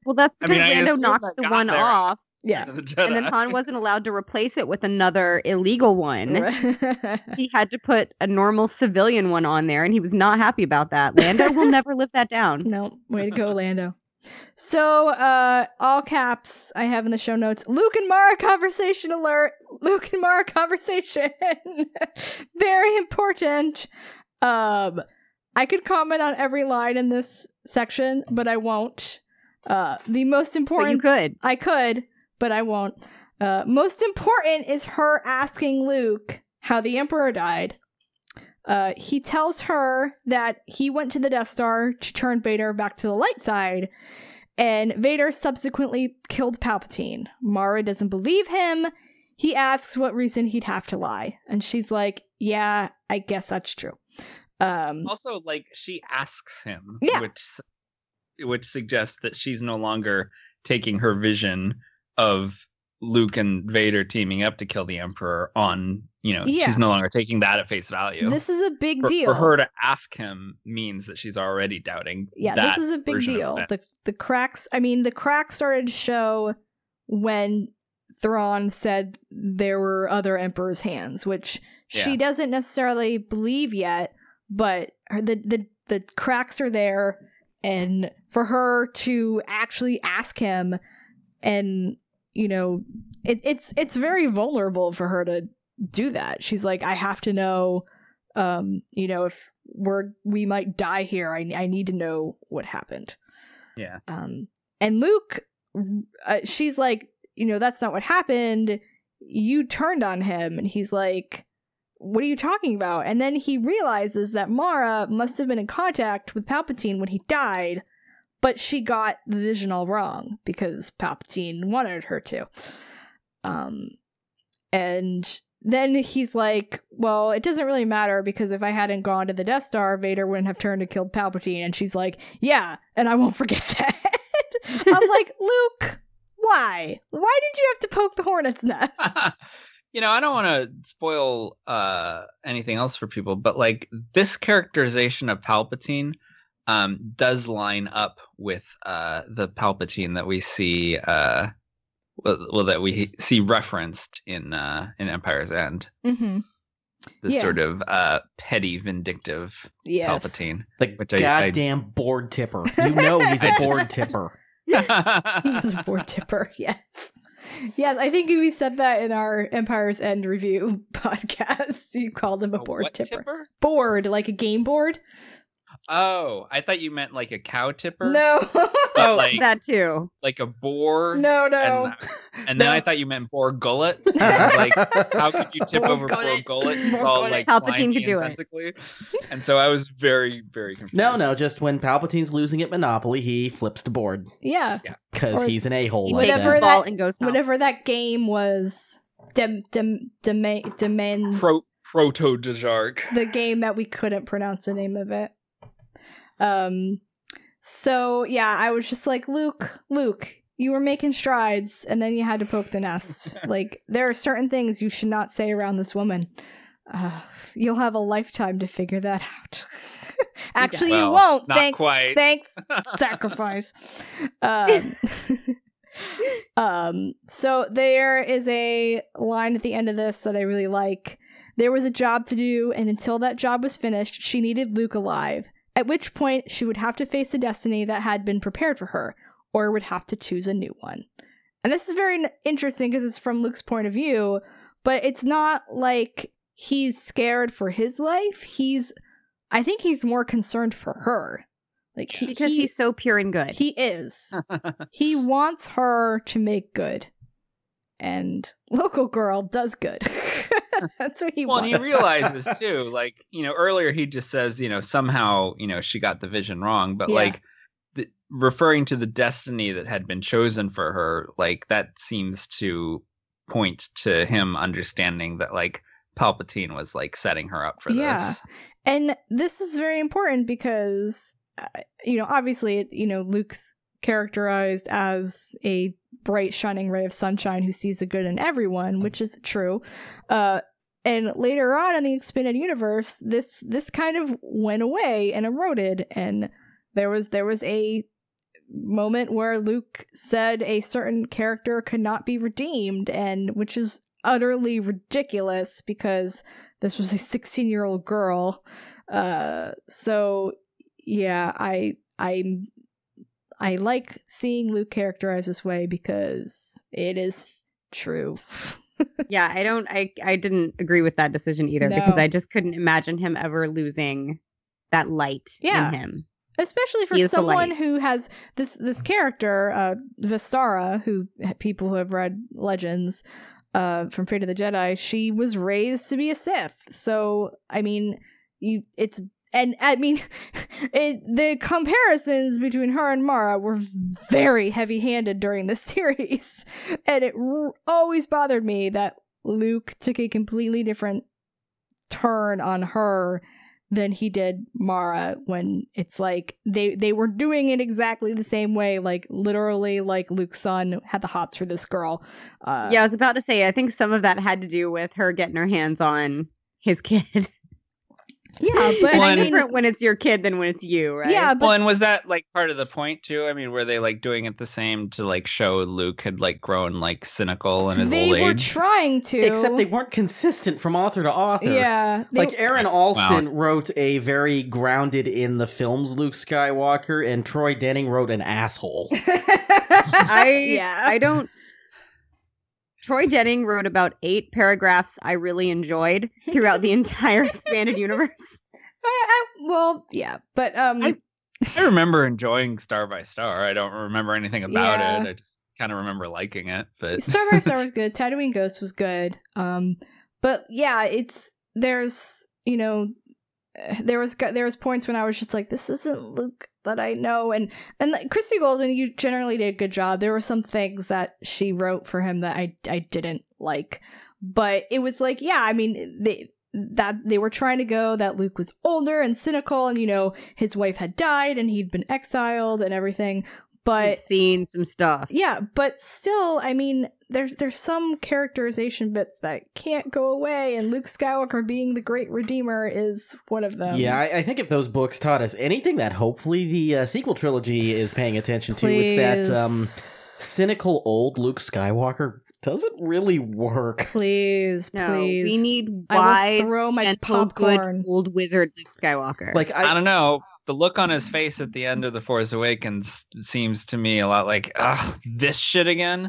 Well, that's because Lando knocks the one off. Yeah. And then Han wasn't allowed to replace it with another illegal one. He had to put a normal civilian one on there, and he was not happy about that. Lando will never live that down. No, way to go, Lando. So, all caps I have in the show notes, Luke and Mara conversation alert. Luke and Mara conversation. Very important. I could comment on every line in this section, but I won't. The most important... But you could. I could. But I won't. Most important is her asking Luke how the Emperor died. He tells her that he went to the Death Star to turn Vader back to the light side, and Vader subsequently killed Palpatine. Mara doesn't believe him. He asks what reason he'd have to lie, and she's like, yeah, I guess that's true. Also, like, she asks him, which suggests that she's no longer taking her vision of Luke and Vader teaming up to kill the Emperor on, she's no longer taking that at face value. This is a big deal. For her to ask him means that she's already doubting. Yeah, this is a big deal. The cracks started to show when Thrawn said there were other Emperor's hands, which she doesn't necessarily believe yet, but the cracks are there, and for her to actually ask him, and it's very vulnerable for her to do that. She's like, I have to know, if we might die here. I need to know what happened. Yeah. And Luke, she's like, that's not what happened. You turned on him, and he's like, what are you talking about? And then he realizes that Mara must have been in contact with Palpatine when he died. But she got the vision all wrong because Palpatine wanted her to. And then he's like, well, it doesn't really matter because if I hadn't gone to the Death Star, Vader wouldn't have turned and killed Palpatine. And she's like, yeah, and I won't forget that. I'm like, Luke, why? Why did you have to poke the hornet's nest? you know, I don't want to spoil anything else for people, but like this characterization of Palpatine does line up with the Palpatine that we see referenced in Empire's End. Mm-hmm. This sort of petty, vindictive Palpatine. The goddamn board tipper. You know he's a board tipper. He's a board tipper, yes. Yes, I think we said that in our Empire's End review podcast. You called him a board tipper? Board, like a game board. Oh, I thought you meant like a cow tipper. No. Oh, like, that too. Like a boar. No. And then I thought you meant boar gullet. Like, how could you tip over boar gullet? It's all like Palpatine could do it. And so I was very, very confused. No, just when Palpatine's losing at Monopoly, he flips the board. Yeah. Because he's an a-hole like that. Whatever that game was, Demen's... Proto de Jarc. The game that we couldn't pronounce the name of it. So yeah, I was just like, Luke, you were making strides and then you had to poke the nest. Like, there are certain things you should not say around this woman. You'll have a lifetime to figure that out. Actually, you won't. Not quite. Thanks. Sacrifice. So there is a line at the end of this that I really like. There was a job to do, and until that job was finished, she needed Luke alive. At which point, she would have to face a destiny that had been prepared for her, or would have to choose a new one. And this is very interesting because it's from Luke's point of view, but it's not like he's scared for his life. I think he's more concerned for her. Like because he's so pure and good. He is. He wants her to make good. And local girl does good. That's what he wants. Well, he realizes too, like, you know, earlier he just says, you know, somehow, you know, she got the vision wrong, but like referring to the destiny that had been chosen for her, like that seems to point to him understanding that like Palpatine was like setting her up for this. And this is very important because, you know, obviously, you know, Luke's characterized as a bright shining ray of sunshine who sees the good in everyone, which is true, and later on in the expanded universe this kind of went away and eroded, and there was a moment where Luke said a certain character could not be redeemed, and which is utterly ridiculous because this was a 16-year-old girl. So yeah, I like seeing Luke characterized this way because it is true. Yeah, I didn't agree with that decision either because I just couldn't imagine him ever losing that light in him. Especially for someone who has this character, Vistara, who people who have read Legends from Fate of the Jedi, she was raised to be a Sith. So, I mean, the comparisons between her and Mara were very heavy-handed during the series, and it always bothered me that Luke took a completely different turn on her than he did Mara, when it's like they were doing it exactly the same way, like literally like Luke's son had the hots for this girl. I was about to say, I think some of that had to do with her getting her hands on his kid. Yeah, but it's different when it's your kid than when it's you, right? Yeah, but... Well, and was that like part of the point too? I mean, were they like doing it the same to like show Luke had like grown like cynical in his old age? They were trying to, except they weren't consistent from author to author. Yeah, like Aaron Alston wrote a very grounded in the films Luke Skywalker, and Troy Denning wrote an asshole. I don't. Troy Denning wrote about 8 paragraphs I really enjoyed throughout the entire expanded universe. I remember enjoying Star by Star. I don't remember anything about it. I just kind of remember liking it. But Star by Star was good. Tatooine Ghost was good. But yeah, there was points when I was just like, this isn't Luke that I know, and Christy Golden, you generally did a good job. There were some things that she wrote for him that I didn't like, but it was like, yeah, I mean, they were trying to go that Luke was older and cynical, and you know his wife had died and he'd been exiled and everything. But we've seen some stuff. Yeah, but still, I mean, there's some characterization bits that can't go away, and Luke Skywalker being the great redeemer is one of them. Yeah, I think if those books taught us anything that hopefully the sequel trilogy is paying attention to, it's that cynical old Luke Skywalker doesn't really work. Please. We need wise, gentle, good old wizard Luke Skywalker. Like, I don't know. The look on his face at the end of The Force Awakens seems to me a lot like, ugh, this shit again.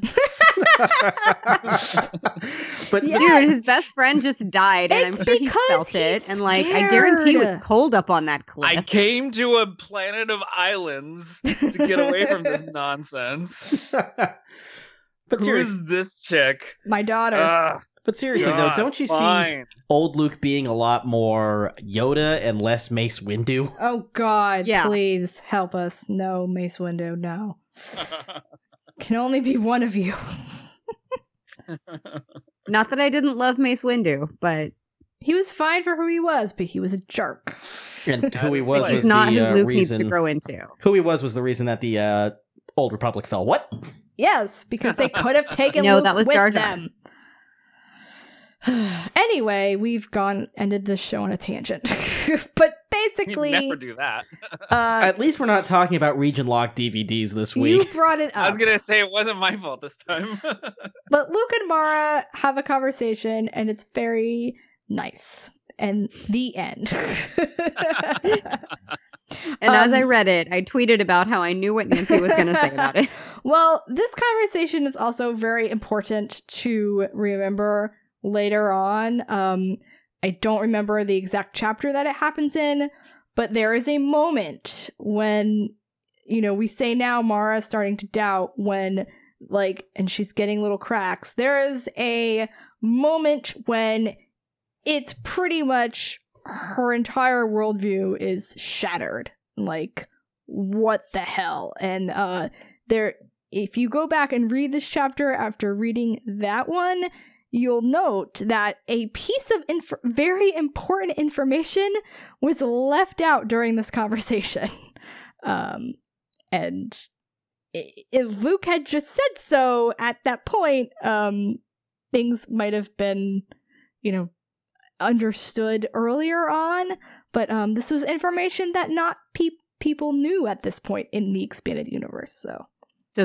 But dude, his best friend just died, and I'm sure he felt it. And like, scared. I guarantee it was cold up on that cliff. I came to a planet of islands to get away from this nonsense. But who is this chick? My daughter. But seriously, God, though, don't you see old Luke being a lot more Yoda and less Mace Windu? Oh, God, yeah. Please help us. No, Mace Windu, no. Can only be one of you. Not that I didn't love Mace Windu, but... He was fine for who he was, but he was a jerk. And who he was not the who Luke reason... needs to grow into. Who he was the reason that the Old Republic fell. What? Yes, because they could have taken Luke that was with them. Anyway, we've ended this show on a tangent. But basically... We'd never do that. At least we're not talking about region-locked DVDs this week. You brought it up. I was going to say it wasn't my fault this time. But Luke and Mara have a conversation, and it's very nice. And the end. And as I read it, I tweeted about how I knew what Nancy was going to say about it. Well, this conversation is also very important to remember later on. I don't remember the exact chapter that it happens in, but there is a moment when, you know, we say now Mara's starting to doubt when, like, and she's getting little cracks. There is a moment when it's pretty much her entire worldview is shattered. Like, what the hell? And if you go back and read this chapter after reading that one, you'll note that a piece of very important information was left out during this conversation. And if Luke had just said so at that point, things might have been, you know, understood earlier on. But this was information that not people knew at this point in the expanded universe, so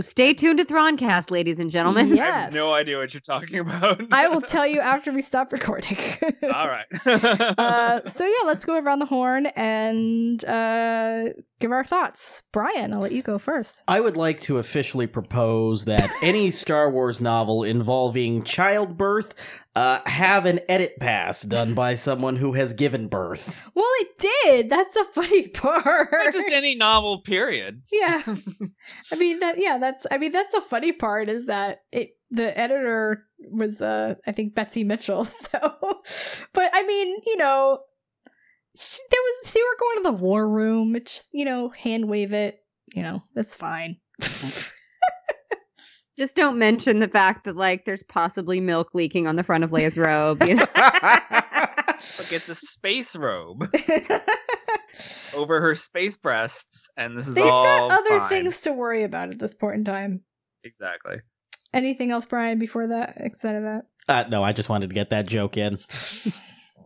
stay tuned to Thrawncast, ladies and gentlemen. Yes. I have no idea what you're talking about. I will tell you after we stop recording. All right. So yeah, let's go around the horn and give our thoughts. Brian, I'll let you go first. I would like to officially propose that any Star Wars novel involving childbirth have an edit pass done by someone who has given birth. Well, it did. That's the funny part. Not just any novel, period. Yeah. I mean, that's the funny part is that the editor was, I think, Betsy Mitchell. So, but I mean, you know, they were going to the war room. It's just, you know, hand wave it. You know, that's fine. Just don't mention the fact that, like, there's possibly milk leaking on the front of Leia's robe. You know? Look, it's a space robe over her space breasts, and this is all fine. They've got other things to worry about at this point in time. Exactly. Anything else, Brian, before that? Except of that? No, I just wanted to get that joke in.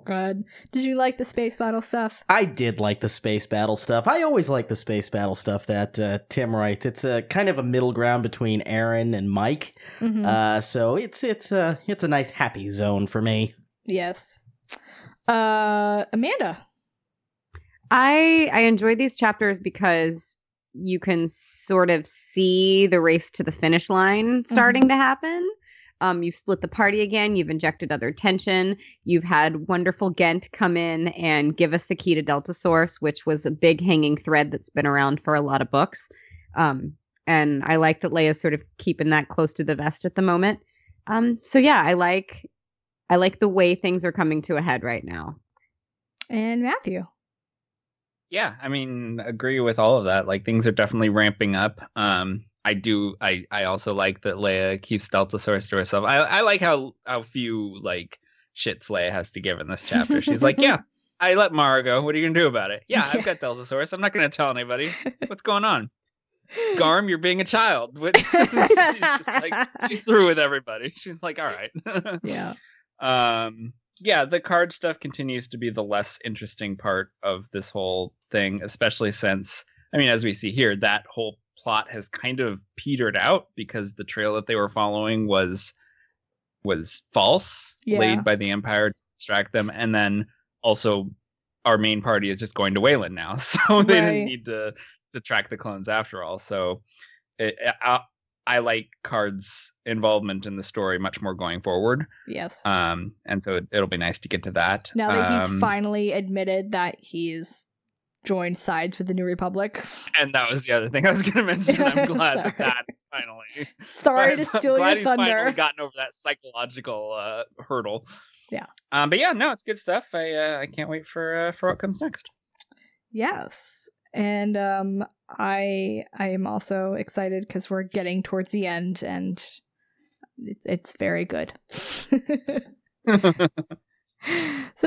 God. Did you like the space battle stuff? I did like the space battle stuff. I always like the space battle stuff that Tim writes. It's a kind of a middle ground between Aaron and Mike. Mm-hmm. So it's a nice happy zone for me. Yes. Amanda. I enjoy these chapters because you can sort of see the race to the finish line starting to happen. You've split the party again. You've injected other tension. You've had wonderful Ghent come in and give us the key to Delta Source, which was a big hanging thread that's been around for a lot of books. And I like that Leia's sort of keeping that close to the vest at the moment. So yeah, I like the way things are coming to a head right now. And Matthew. Yeah, I mean, agree with all of that. Like, things are definitely ramping up. I also like that Leia keeps Delta Source to herself. I like how few, like, shits Leia has to give in this chapter. She's like, yeah, I let Mara go. What are you going to do about it? Yeah, I've got Delta Source. I'm not going to tell anybody. What's going on? Garm, you're being a child. She's through with everybody. She's like, all right. Yeah. Yeah, the Karrde stuff continues to be the less interesting part of this whole thing, especially since, I mean, as we see here, that whole plot has kind of petered out because the trail that they were following was false, laid by the Empire to distract them. And then also our main party is just going to Wayland now. So they didn't need to track the clones after all. So I like Karrde's involvement in the story much more going forward. Yes. And so it'll be nice to get to that. Now that he's finally admitted that he's joined sides with the New Republic. And that was the other thing I was going to mention. I'm glad that finally. Sorry to steal your thunder. He's finally gotten over that psychological hurdle. Yeah. But yeah, no, it's good stuff. I can't wait for what comes next. Yes. And I am also excited because we're getting towards the end, and it's very good. So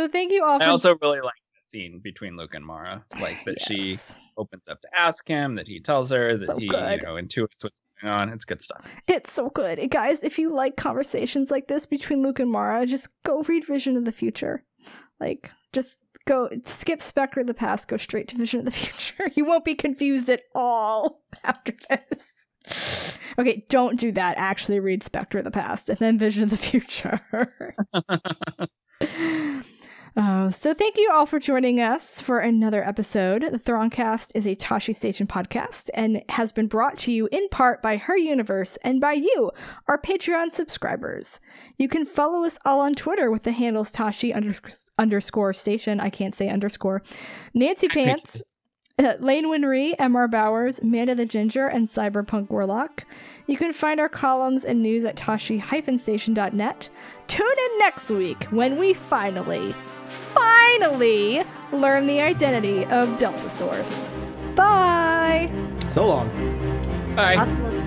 thank you all. I also really like the scene between Luke and Mara, like that she opens up to ask him, that he tells her, that he intuits what's going on. It's good stuff. It's so good, guys. If you like conversations like this between Luke and Mara, just go read Vision of the Future. Like, just. Go skip Spectre of the Past, go straight to Vision of the Future. You won't be confused at all after this. Okay, don't do that. Actually read Spectre of the Past and then Vision of the Future. So thank you all for joining us for another episode. The Thrawncast is a Tashi Station podcast and has been brought to you in part by Her Universe and by you, our Patreon subscribers. You can follow us all on Twitter with the handles Tashi underscore station. I can't say underscore. Nancy Pants, Lane Winry, MR Bowers, Manda the Ginger, and Cyberpunk Warlock. You can find our columns and news at tashi-station.net. Tune in next week when we finally learn the identity of Delta Source. Bye! So long. Bye. Awesome.